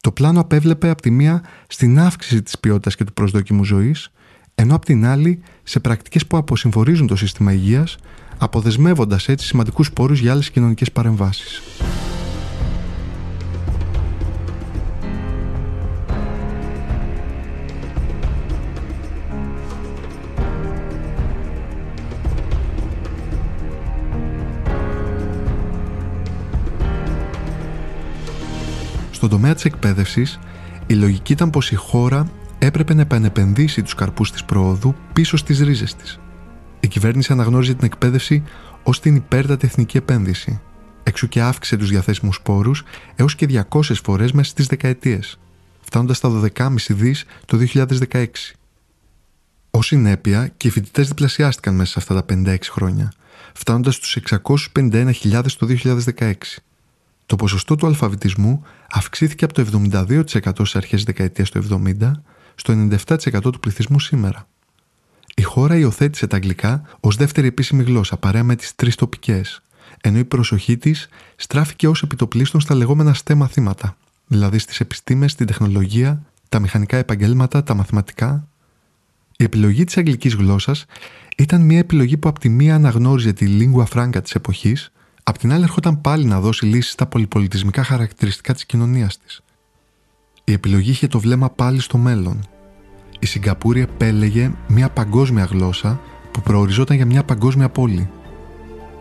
Το πλάνο απέβλεπε από τη μία στην αύξηση της ποιότητας και του προσδόκιμου ζωής, ενώ απ' την άλλη σε πρακτικές που αποσυμφορίζουν το σύστημα υγείας, αποδεσμεύοντας έτσι σημαντικούς πόρους για άλλες κοινωνικές παρεμβάσεις. τομέα της εκπαίδευσης, η λογική ήταν πως η χώρα έπρεπε να επανεπενδύσει τους καρπούς της προόδου πίσω στις ρίζες της. Η κυβέρνηση αναγνώριζε την εκπαίδευση ως την υπέρτατη εθνική επένδυση. Εξού και αύξησε τους διαθέσιμους πόρους έως και διακόσιες φορές μέσα στις δεκαετίες, φτάνοντας στα δώδεκα κόμμα πέντε δισεκατομμύρια το δύο χιλιάδες δεκαέξι. Ως συνέπεια, και οι φοιτητές διπλασιάστηκαν μέσα σε αυτά τα πενήντα έξι χρόνια, φτάνοντας στους εξακόσιες πενήντα ένα χιλιάδες το δύο χιλιάδες δεκαέξι. Το ποσοστό του αλφαβητισμού αυξήθηκε από το εβδομήντα δύο τοις εκατό στις αρχές της δεκαετίας του εβδομήντα στο ενενήντα επτά τοις εκατό του πληθυσμού σήμερα. Η χώρα υιοθέτησε τα αγγλικά ως δεύτερη επίσημη γλώσσα παρέα με τις τρεις τοπικές, ενώ η προσοχή της στράφηκε ως επιτοπλίστων στα λεγόμενα ες τι ι εμ μαθήματα, δηλαδή στις επιστήμες, την τεχνολογία, τα μηχανικά επαγγέλματα, τα μαθηματικά. Η επιλογή της αγγλικής γλώσσας ήταν μια επιλογή που από τη μία αναγνώριζε τη lingua franca της εποχής, απ' την άλλη έρχονταν πάλι να δώσει λύσεις στα πολυπολιτισμικά χαρακτηριστικά της κοινωνίας της. Η επιλογή είχε το βλέμμα πάλι στο μέλλον. Η Σιγκαπούρη επέλεγε μια παγκόσμια γλώσσα που προοριζόταν για μια παγκόσμια πόλη.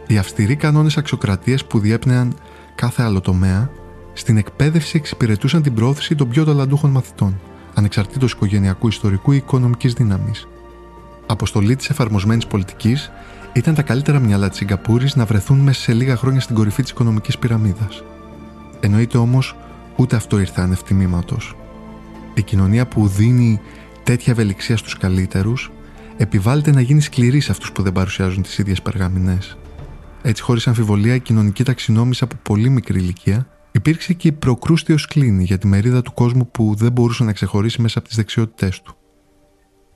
Οι αυστηροί κανόνες αξιοκρατίας που διέπνεαν κάθε άλλο τομέα, στην εκπαίδευση εξυπηρετούσαν την πρόθεση των πιο ταλαντούχων μαθητών, ανεξαρτήτως οικογενειακού, ιστορικού ή οικονομικής δύναμης. Αποστολή της εφαρμοσμένης πολιτικής ήταν τα καλύτερα μυαλά της Σιγκαπούρης να βρεθούν μέσα σε λίγα χρόνια στην κορυφή της οικονομικής πυραμίδας. Εννοείται όμως, ούτε αυτό ήρθε ανευτιμήματος. Η κοινωνία που δίνει τέτοια ευελιξία στους καλύτερους επιβάλλεται να γίνει σκληρή σε αυτούς που δεν παρουσιάζουν τις ίδιες περγαμηνές. Έτσι, χωρίς αμφιβολία, η κοινωνική ταξινόμηση από πολύ μικρή ηλικία υπήρξε και η προκρούστιος κλίνη για τη μερίδα του κόσμου που δεν μπορούσε να ξεχωρίσει μέσα από τις δεξιότητές του.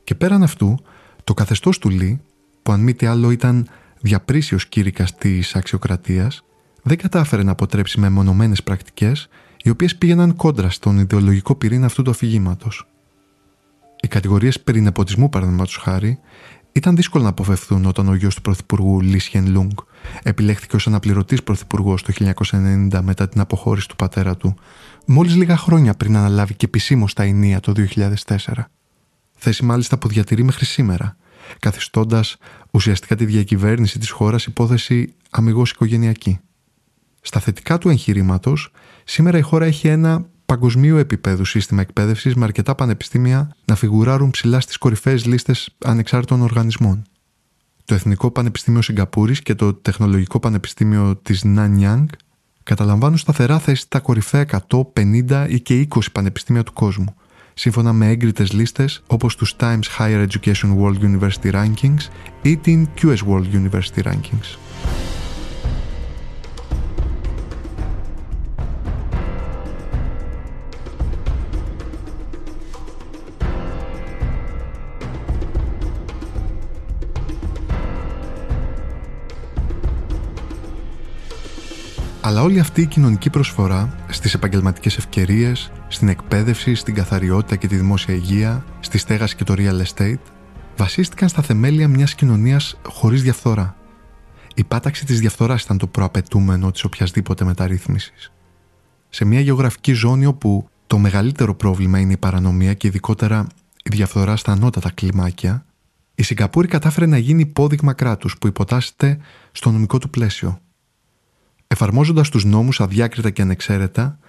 Και πέραν αυτού, το καθεστώς του Λι, που αν μη τι άλλο ήταν διαπρίσιος κήρυκας της αξιοκρατίας, δεν κατάφερε να αποτρέψει με μονομένες πρακτικές, οι οποίες πήγαιναν κόντρα στον ιδεολογικό πυρήνα αυτού του αφηγήματος. Οι κατηγορίες περί νεποτισμού, παραδείγματος χάρη, ήταν δύσκολο να αποφευθούν όταν ο γιος του πρωθυπουργού Λι Σιεν Λουνγκ επιλέχθηκε ως αναπληρωτής πρωθυπουργός το χίλια εννιακόσια ενενήντα μετά την αποχώρηση του πατέρα του, μόλις λίγα χρόνια πριν αναλάβει και επισήμως τα ηνία το δύο χιλιάδες τέσσερα. Θέση μάλιστα που διατηρεί μέχρι σήμερα, καθιστώντας ουσιαστικά τη διακυβέρνηση της χώρας υπόθεση αμιγώς οικογενειακή. Στα θετικά του εγχειρήματος, σήμερα η χώρα έχει ένα παγκοσμίου επίπεδου σύστημα εκπαίδευσης με αρκετά πανεπιστήμια να φιγουράρουν ψηλά στις κορυφαίες λίστες ανεξάρτητων οργανισμών. Το Εθνικό Πανεπιστήμιο Σιγκαπούρης και το Τεχνολογικό Πανεπιστήμιο της Νάνιανγκ καταλαμβάνουν σταθερά θέσεις στα κορυφαία εκατόν πενήντα ή και είκοσι πανεπιστήμια του κόσμου, σύμφωνα με έγκριτες λίστες όπως τους Times Higher Education World University Rankings ή την κιου ες World University Rankings. Αλλά όλη αυτή η κοινωνική προσφορά στις επαγγελματικές ευκαιρίες, στην εκπαίδευση, στην καθαριότητα και τη δημόσια υγεία, στη στέγαση και το real estate, βασίστηκαν στα θεμέλια μιας κοινωνίας χωρίς διαφθορά. Η πάταξη της διαφθοράς ήταν το προαπαιτούμενο της οποιασδήποτε μεταρρύθμισης. Σε μια γεωγραφική ζώνη όπου το μεγαλύτερο πρόβλημα είναι η παρανομία και ειδικότερα η διαφθορά στα ανώτατα κλιμάκια, η Σιγκαπούρη κατάφερε να γίνει υπόδειγμα κράτους που υποτάσσεται στο νομικό του πλαίσιο. Εφαρμόζοντας τους νόμους αδιάκριτα και ανεξαίρετα,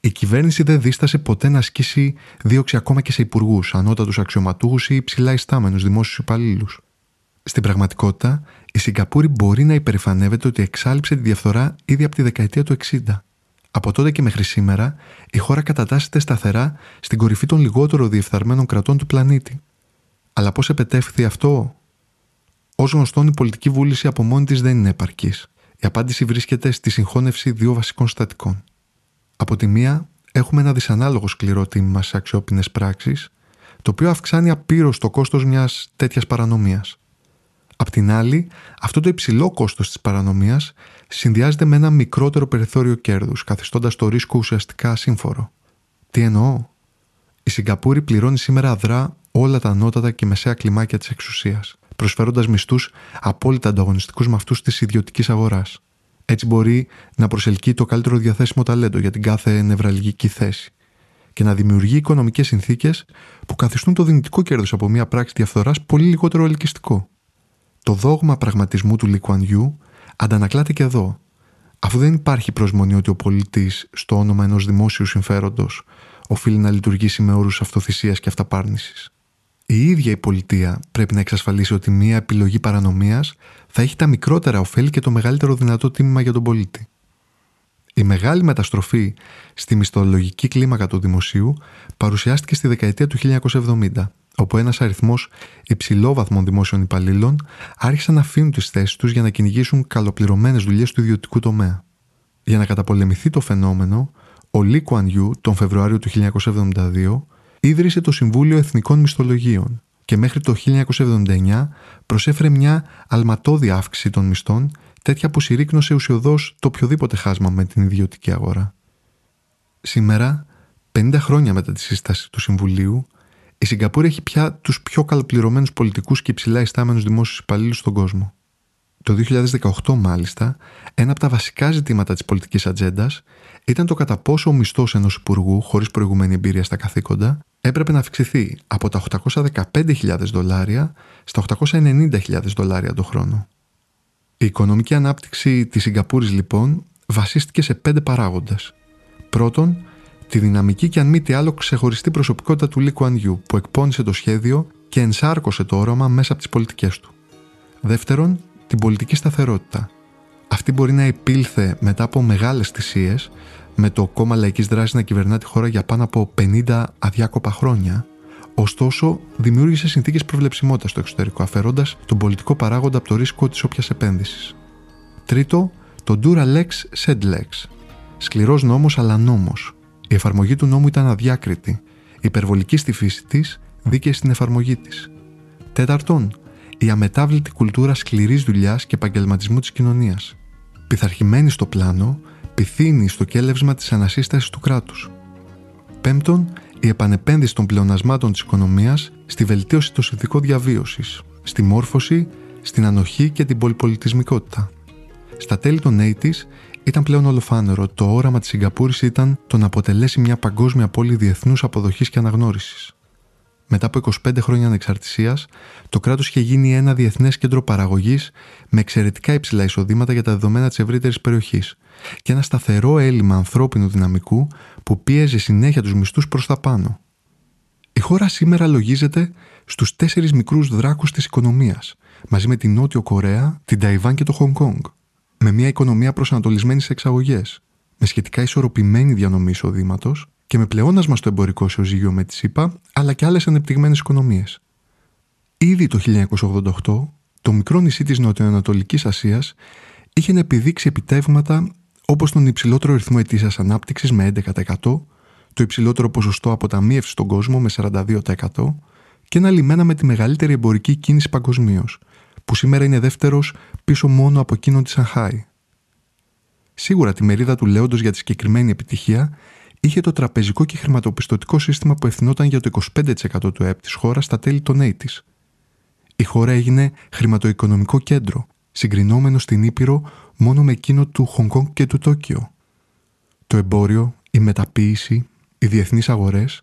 η κυβέρνηση δεν δίστασε ποτέ να ασκήσει δίωξη ακόμα και σε υπουργούς, ανώτατους αξιωματούχους ή υψηλά ιστάμενους δημόσιους υπαλλήλους. Στην πραγματικότητα, η Σιγκαπούρη μπορεί να υπερηφανεύεται ότι εξάλειψε τη διαφθορά ήδη από τη δεκαετία του εξήντα. Από τότε και μέχρι σήμερα, η χώρα κατατάσσεται σταθερά στην κορυφή των λιγότερο διεφθαρμένων κρατών του πλανήτη. Αλλά πώς επετεύχθη αυτό? Ως γνωστόν, η πολιτική βούληση από μόνη της δεν είναι επαρκής. Η απάντηση βρίσκεται στη συγχώνευση δύο βασικών συστατικών. Από τη μία, έχουμε ένα δυσανάλογο σκληρό τίμημα σε αξιόπινες πράξεις, το οποίο αυξάνει απείρως το κόστος μιας τέτοιας παρανομίας. Απ' την άλλη, αυτό το υψηλό κόστος της παρανομίας συνδυάζεται με ένα μικρότερο περιθώριο κέρδους, καθιστώντας το ρίσκο ουσιαστικά ασύμφορο. Τι εννοώ? Η Σιγκαπούρη πληρώνει σήμερα αδρά όλα τα ανώτατα και μεσαία κλιμάκια της εξουσίας, προσφέροντας μισθούς απόλυτα ανταγωνιστικούς με αυτούς της ιδιωτικής αγοράς. Έτσι μπορεί να προσελκύει το καλύτερο διαθέσιμο ταλέντο για την κάθε νευραλγική θέση και να δημιουργεί οικονομικές συνθήκες που καθιστούν το δυνητικό κέρδος από μια πράξη διαφθοράς πολύ λιγότερο ελκυστικό. Το δόγμα πραγματισμού του Λι Κουαν Γιού αντανακλάται και εδώ, Αφού δεν υπάρχει προσμονή ότι ο πολίτης στο όνομα ενός δημόσιου συμφέροντος οφείλει να λειτουργήσει με όρους αυτοθυσίας και αυταπάρνησης. Η ίδια η πολιτεία πρέπει να εξασφαλίσει ότι μία επιλογή παρανομίας θα έχει τα μικρότερα ωφέλη και το μεγαλύτερο δυνατό τίμημα για τον πολίτη. Η μεγάλη μεταστροφή στη μισθολογική κλίμακα του δημοσίου παρουσιάστηκε στη δεκαετία του χίλια εννιακόσια εβδομήντα, όπου ένας αριθμός υψηλόβαθμων δημόσιων υπαλλήλων άρχισαν να αφήνουν τις θέσεις τους για να κυνηγήσουν καλοπληρωμένες δουλειές του ιδιωτικού τομέα. Για να καταπολεμηθεί το φαινόμενο, ο Lee Kuan Yew τον Φεβρουάριο του χίλια εννιακόσια εβδομήντα δύο ίδρυσε το Συμβούλιο Εθνικών Μισθολογίων και μέχρι το χίλια εννιακόσια εβδομήντα εννιά προσέφερε μια αλματώδη αύξηση των μισθών, τέτοια που συρρίκνωσε ουσιωδώς το οποιοδήποτε χάσμα με την ιδιωτική αγορά. Σήμερα, πενήντα χρόνια μετά τη σύσταση του Συμβουλίου, η Σιγκαπούρη έχει πια τους πιο καλοπληρωμένους πολιτικούς και υψηλά ιστάμενους δημόσιους υπαλλήλους στον κόσμο. Το δύο χιλιάδες δεκαοκτώ, μάλιστα, ένα από τα βασικά ζητήματα της πολιτικής ατζέντας ήταν το κατά πόσο ο μισθός ενός υπουργού χωρίς προηγούμενη εμπειρία στα καθήκοντα έπρεπε να αυξηθεί από τα οκτακόσια δεκαπέντε χιλιάδες δολάρια στα οκτακόσια ενενήντα χιλιάδες δολάρια το χρόνο. Η οικονομική ανάπτυξη της Σιγκαπούρης, λοιπόν, βασίστηκε σε πέντε παράγοντες. Πρώτον, τη δυναμική και αν μη τι άλλο ξεχωριστή προσωπικότητα του Λι Κουαν Γιου, που εκπώνησε το σχέδιο και ενσάρκωσε το όραμα μέσα από τις πολιτικές του. Δεύτερον, την πολιτική σταθερότητα. Αυτή μπορεί να επήλθε μετά από μεγάλες θυσίες, με το Κόμμα Λαϊκής Δράσης να κυβερνά τη χώρα για πάνω από πενήντα αδιάκοπα χρόνια. Ωστόσο, δημιούργησε συνθήκες προβλεψιμότητας στο εξωτερικό, αφαιρώντας τον πολιτικό παράγοντα από το ρίσκο της όποιας επένδυσης. Τρίτο, το Dura Lex Sed Lex. Σκληρός νόμος, αλλά νόμος. Η εφαρμογή του νόμου ήταν αδιάκριτη, υπερβολική στη φύση της, δίκαιη στην εφαρμογή της. Τέταρτον, η αμετάβλητη κουλτούρα σκληρής δουλειάς και επαγγελματισμού της κοινωνίας. Πειθαρχημένη στο πλάνο, πυθύνει στο κέλευσμα της ανασύστασης του κράτους. Πέμπτον, η επανεπένδυση των πλεονασμάτων της οικονομίας στη βελτίωση των συνθηκών διαβίωσης, στη μόρφωση, στην ανοχή και την πολυπολιτισμικότητα. Στα τέλη των ογδόντα ήταν πλέον ολοφάνερο ότι το όραμα της Σιγκαπούρης ήταν το να αποτελέσει μια παγκόσμια πόλη διεθνούς αποδοχής και αναγνώρισης. Μετά από είκοσι πέντε χρόνια ανεξαρτησίας, το κράτος είχε γίνει ένα διεθνές κέντρο παραγωγής με εξαιρετικά υψηλά εισοδήματα για τα δεδομένα της ευρύτερης περιοχής και ένα σταθερό έλλειμμα ανθρώπινου δυναμικού που πίεζε συνέχεια τους μισθούς προς τα πάνω. Η χώρα σήμερα λογίζεται στους τέσσερις μικρούς δράκους της οικονομίας, μαζί με την Νότιο Κορέα, την Ταϊβάν και το Χονγκ Κονγκ, με μια οικονομία προσανατολισμένη σε εξαγωγές, με σχετικά ισορροπημένη διανομή εισοδήματος και με πλεόνασμα στο εμπορικό ισοζύγιο με τη ΗΠΑ, αλλά και άλλες ανεπτυγμένες οικονομίες. Ήδη το χίλια εννιακόσια ογδόντα οκτώ, το μικρό νησί της Νοτιοανατολικής Ασίας είχε επιδείξει επιτεύγματα όπως τον υψηλότερο ρυθμό ετήσιας ανάπτυξης με έντεκα τοις εκατό, το υψηλότερο ποσοστό αποταμίευση στον κόσμο με σαράντα δύο τοις εκατό και ένα λιμένα με τη μεγαλύτερη εμπορική κίνηση παγκοσμίως, που σήμερα είναι δεύτερος πίσω μόνο από εκείνον της Σανχάη. Σίγουρα τη μερίδα του λέοντος για τη συγκεκριμένη επιτυχία είχε το τραπεζικό και χρηματοπιστωτικό σύστημα που ευθυνόταν για το είκοσι πέντε τοις εκατό του ΕΠ της χώρας στα τέλη των ογδόντα. Η χώρα έγινε χρηματοοικονομικό κέντρο, συγκρινόμενο στην Ήπειρο μόνο με εκείνο του Χονγκ Κονγκ και του Τόκιο. Το εμπόριο, η μεταποίηση, οι διεθνείς αγορές,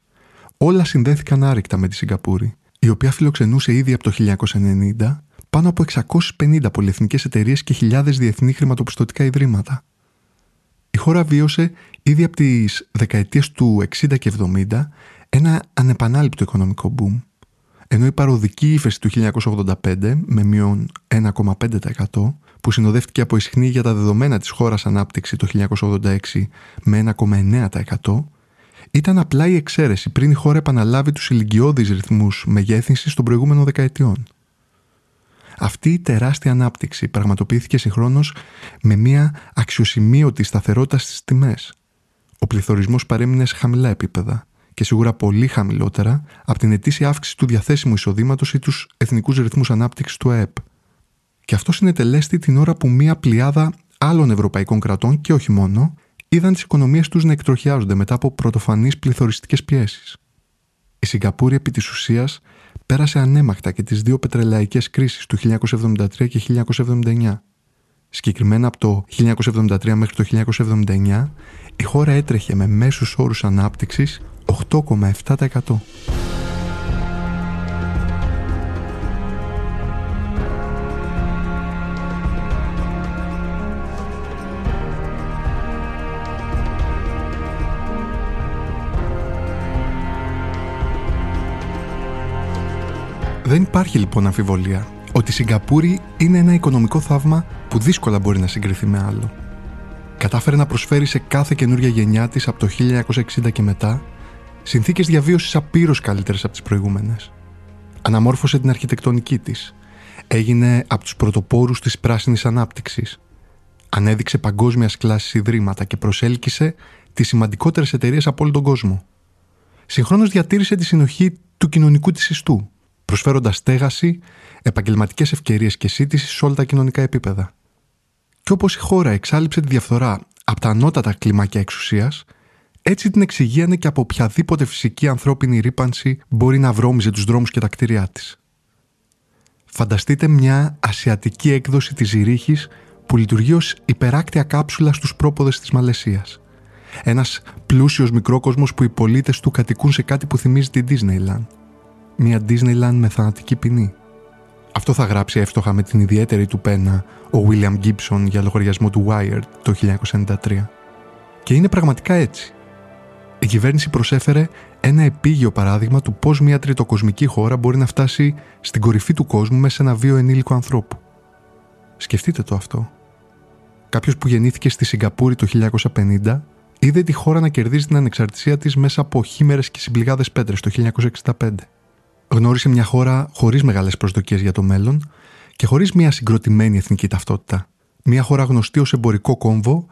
όλα συνδέθηκαν άρρηκτα με τη Σιγκαπούρη, η οποία φιλοξενούσε ήδη από το χίλια εννιακόσια ενενήντα πάνω από εξακόσιες πενήντα πολυεθνικές εταιρείες και χιλιάδες διεθνή χρηματοπιστωτικά ιδρύματα. Η χώρα βίωσε ήδη από τις δεκαετίες του εξήντα και εβδομήντα ένα ανεπανάληπτο οικονομικό boom, ενώ η παροδική ύφεση του χίλια εννιακόσια ογδόντα πέντε με μείον ένα κόμμα πέντε τοις εκατό που συνοδεύτηκε από ισχνή για τα δεδομένα της χώρας ανάπτυξη το χίλια εννιακόσια ογδόντα έξι με ένα κόμμα εννέα τοις εκατό ήταν απλά η εξαίρεση πριν η χώρα επαναλάβει τους ηλικιώδεις ρυθμούς μεγέθυνσης των προηγούμενων δεκαετιών. Αυτή η τεράστια ανάπτυξη πραγματοποιήθηκε συγχρόνως με μια αξιοσημείωτη σταθερότητα στις τιμές. Ο πληθωρισμός παρέμεινε σε χαμηλά επίπεδα και σίγουρα πολύ χαμηλότερα από την ετήσια αύξηση του διαθέσιμου εισοδήματος ή τους εθνικούς ρυθμούς ανάπτυξης του ΑΕΠ. Και αυτό συνετελέστη την ώρα που μια πλειάδα άλλων ευρωπαϊκών κρατών και όχι μόνο είδαν τις οικονομίες τους να εκτροχιάζονται μετά από πρωτοφανείς πληθωριστικές πιέσεις. Η Σιγκαπούρη επί της ουσίας πέρασε ανέμακτα και τις δύο πετρελαϊκές κρίσεις του χίλια εννιακόσια εβδομήντα τρία και χίλια εννιακόσια εβδομήντα εννιά. Συγκεκριμένα από το χίλια εννιακόσια εβδομήντα τρία μέχρι το χίλια εννιακόσια εβδομήντα εννιά, η χώρα έτρεχε με μέσους όρους ανάπτυξης οκτώ κόμμα επτά τοις εκατό. Δεν υπάρχει λοιπόν αμφιβολία ότι η Σιγκαπούρη είναι ένα οικονομικό θαύμα που δύσκολα μπορεί να συγκριθεί με άλλο. Κατάφερε να προσφέρει σε κάθε καινούργια γενιά της από το χίλια εννιακόσια εξήντα και μετά συνθήκες διαβίωσης απείρως καλύτερες από τις προηγούμενες. Αναμόρφωσε την αρχιτεκτονική της. Έγινε από τους πρωτοπόρους της πράσινης ανάπτυξης. Ανέδειξε παγκόσμιας κλάσης ιδρύματα και προσέλκυσε τις σημαντικότερες εταιρείες από όλο τον κόσμο. Συγχρόνως διατήρησε τη συνοχή του κοινωνικού της ιστού, προσφέροντας στέγαση, επαγγελματικές ευκαιρίες και σύντηση σε όλα τα κοινωνικά επίπεδα. Και όπως η χώρα εξάλειψε τη διαφθορά από τα ανώτατα κλιμάκια εξουσίας, έτσι την εξυγίανε και από οποιαδήποτε φυσική ανθρώπινη ρύπανση μπορεί να βρώμιζε τους δρόμους και τα κτίρια της. Φανταστείτε μια ασιατική έκδοση της Ζυρίχης που λειτουργεί ως υπεράκτια κάψουλα στους πρόποδες της Μαλαισίας. Ένας πλούσιος μικρόκοσμος που οι πολίτες του κατοικούν σε κάτι που θυμίζει την Disneyland. Μια Disneyland με θανατική ποινή. Αυτό θα γράψει εύστοχα με την ιδιαίτερη του πένα ο William Gibson για λογαριασμό του Wired το χίλια εννιακόσια ενενήντα τρία. Και είναι πραγματικά έτσι. Η κυβέρνηση προσέφερε ένα επίγειο παράδειγμα του πώς μια τριτοκοσμική χώρα μπορεί να φτάσει στην κορυφή του κόσμου μέσα ένα βίο ενήλικο ανθρώπου. Σκεφτείτε το αυτό. Κάποιος που γεννήθηκε στη Σιγκαπούρη το χίλια εννιακόσια πενήντα είδε τη χώρα να κερδίζει την ανεξαρτησία της μέσα από χήμερες και συμπληγάδες πέτρες το χίλια εννιακόσια εξήντα πέντε. Γνώρισε μια χώρα χωρίς μεγάλες προσδοκίες για το μέλλον και χωρίς μια συγκροτημένη εθνική ταυτότητα. Μια χώρα γνωστή ως εμπορικό κόμβο,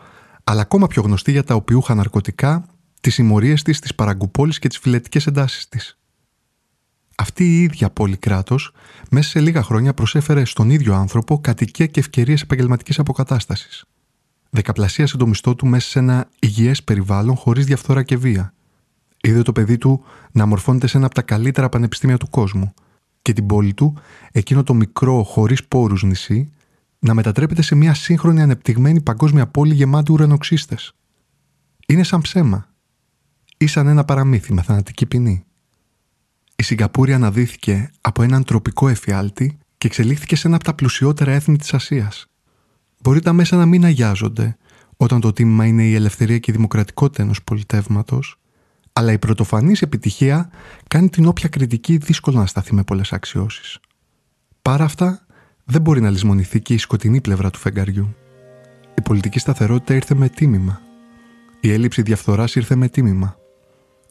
αλλά ακόμα πιο γνωστή για τα οπιούχα ναρκωτικά, τις συμμορίες της, τις παραγκουπόλεις και τις φιλετικές εντάσεις της. Αυτή η ίδια πόλη κράτος, μέσα σε λίγα χρόνια προσέφερε στον ίδιο άνθρωπο κατοικία και ευκαιρίες επαγγελματικής αποκατάστασης. Δεκαπλασίασε το μισθό του μέσα σε ένα υγιές περιβάλλον χωρίς διαφθορά και βία. Είδε το παιδί του να μορφώνεται σε ένα από τα καλύτερα πανεπιστήμια του κόσμου και την πόλη του, εκείνο το μικρό χωρίς πόρους νησί, να μετατρέπεται σε μια σύγχρονη ανεπτυγμένη παγκόσμια πόλη γεμάτη ουρανοξύστες. Είναι σαν ψέμα. Ή σαν ένα παραμύθι με θανατική ποινή. Η Σιγκαπούρη αναδύθηκε από έναν τροπικό εφιάλτη και εξελίχθηκε σε ένα από τα πλουσιότερα έθνη της Ασίας. Μπορεί τα μέσα να μην αγιάζονται όταν το τίμημα είναι η ελευθερία και η δημοκρατικότητα ενός πολιτεύματος, αλλά η πρωτοφανής επιτυχία κάνει την όποια κριτική δύσκολο να σταθεί με πολλές αξιώσεις. Παρά αυτά, δεν μπορεί να λησμονηθεί και η σκοτεινή πλευρά του φεγγαριού. Η πολιτική σταθερότητα ήρθε με τίμημα. Η έλλειψη διαφθοράς ήρθε με τίμημα.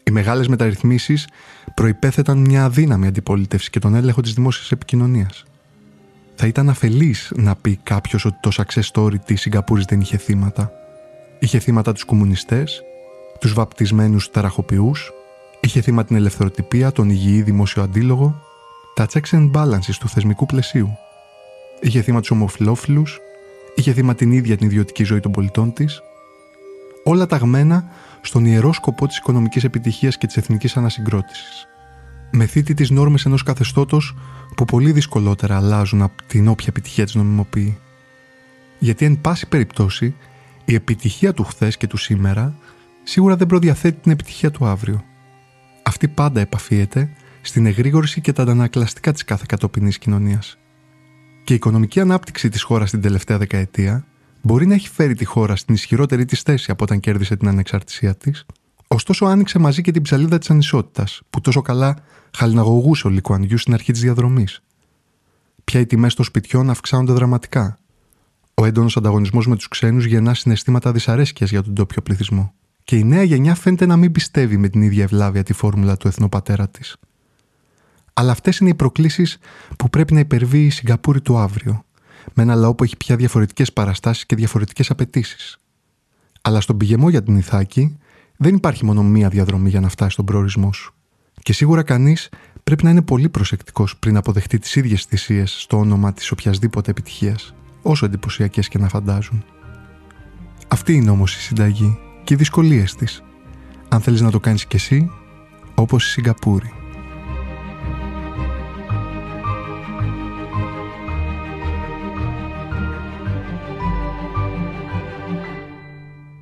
Οι μεγάλες μεταρρυθμίσεις προϋπέθεταν μια αδύναμη αντιπολίτευση και τον έλεγχο της δημόσιας επικοινωνίας. Θα ήταν αφελής να πει κάποιος ότι το success story της Σιγκαπούρης δεν είχε θύματα. Είχε θύματα τους κομμουνιστές, τους βαπτισμένους ταραχοποιούς, είχε θύμα την ελευθεροτυπία, τον υγιή δημόσιο αντίλογο, τα checks and balances του θεσμικού πλαισίου. Είχε θύμα τους ομοφυλόφιλους, είχε θύμα την ίδια την ιδιωτική ζωή των πολιτών της. Όλα ταγμένα στον ιερό σκοπό της οικονομικής επιτυχίας και της εθνικής ανασυγκρότησης. Με θήτη τις νόρμες ενός καθεστώτος που πολύ δυσκολότερα αλλάζουν από την όποια επιτυχία της νομιμοποιεί. Γιατί εν πάση περιπτώσει, η επιτυχία του χθες και του σήμερα σίγουρα δεν προδιαθέτει την επιτυχία του αύριο. Αυτή πάντα επαφίεται στην εγρήγορση και τα αντανακλαστικά της κάθε κατοπινής κοινωνίας. Και η οικονομική ανάπτυξη της χώρας την τελευταία δεκαετία μπορεί να έχει φέρει τη χώρα στην ισχυρότερη της θέση από όταν κέρδισε την ανεξαρτησία της, ωστόσο άνοιξε μαζί και την ψαλίδα της ανισότητας, που τόσο καλά χαλιναγωγούσε ο Λι Κουαν Γιού στην αρχή της διαδρομής. Πια οι τιμές των σπιτιών αυξάνονται δραματικά. Ο έντονος ανταγωνισμός με τους ξένους γεννά συναισθήματα δυσαρέσκειας για τον τόπιο πληθυσμό. Και η νέα γενιά φαίνεται να μην πιστεύει με την ίδια ευλάβεια τη φόρμουλα του εθνοπατέρα της. Αλλά αυτές είναι οι προκλήσεις που πρέπει να υπερβεί η Σιγκαπούρη του αύριο, με ένα λαό που έχει πια διαφορετικές παραστάσεις και διαφορετικές απαιτήσεις. Αλλά στον πηγεμό για την Ιθάκη δεν υπάρχει μόνο μία διαδρομή για να φτάσει στον προορισμό σου. Και σίγουρα κανείς πρέπει να είναι πολύ προσεκτικός πριν αποδεχτεί τις ίδιες θυσίες στο όνομα της οποιασδήποτε επιτυχίας, όσο εντυπωσιακές και να φαντάζουν. Αυτή είναι όμως η συνταγή και οι δυσκολίες της, αν θέλεις να το κάνεις κι εσύ, όπως η Σιγκαπούρη.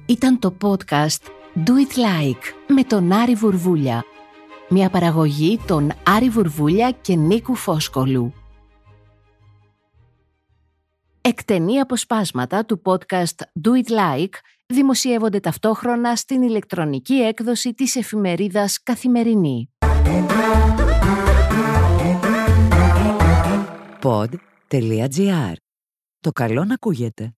Ήταν το podcast Do It Like με τον Άρη Βουρβούλια, μια παραγωγή των Άρη Βουρβούλια και Νίκου Φόσκολου. Εκτενή αποσπάσματα του podcast Do It Like δημοσιεύονται ταυτόχρονα στην ηλεκτρονική έκδοση της εφημερίδας Καθημερινή. pod.gr. Το καλό να ακούγεται.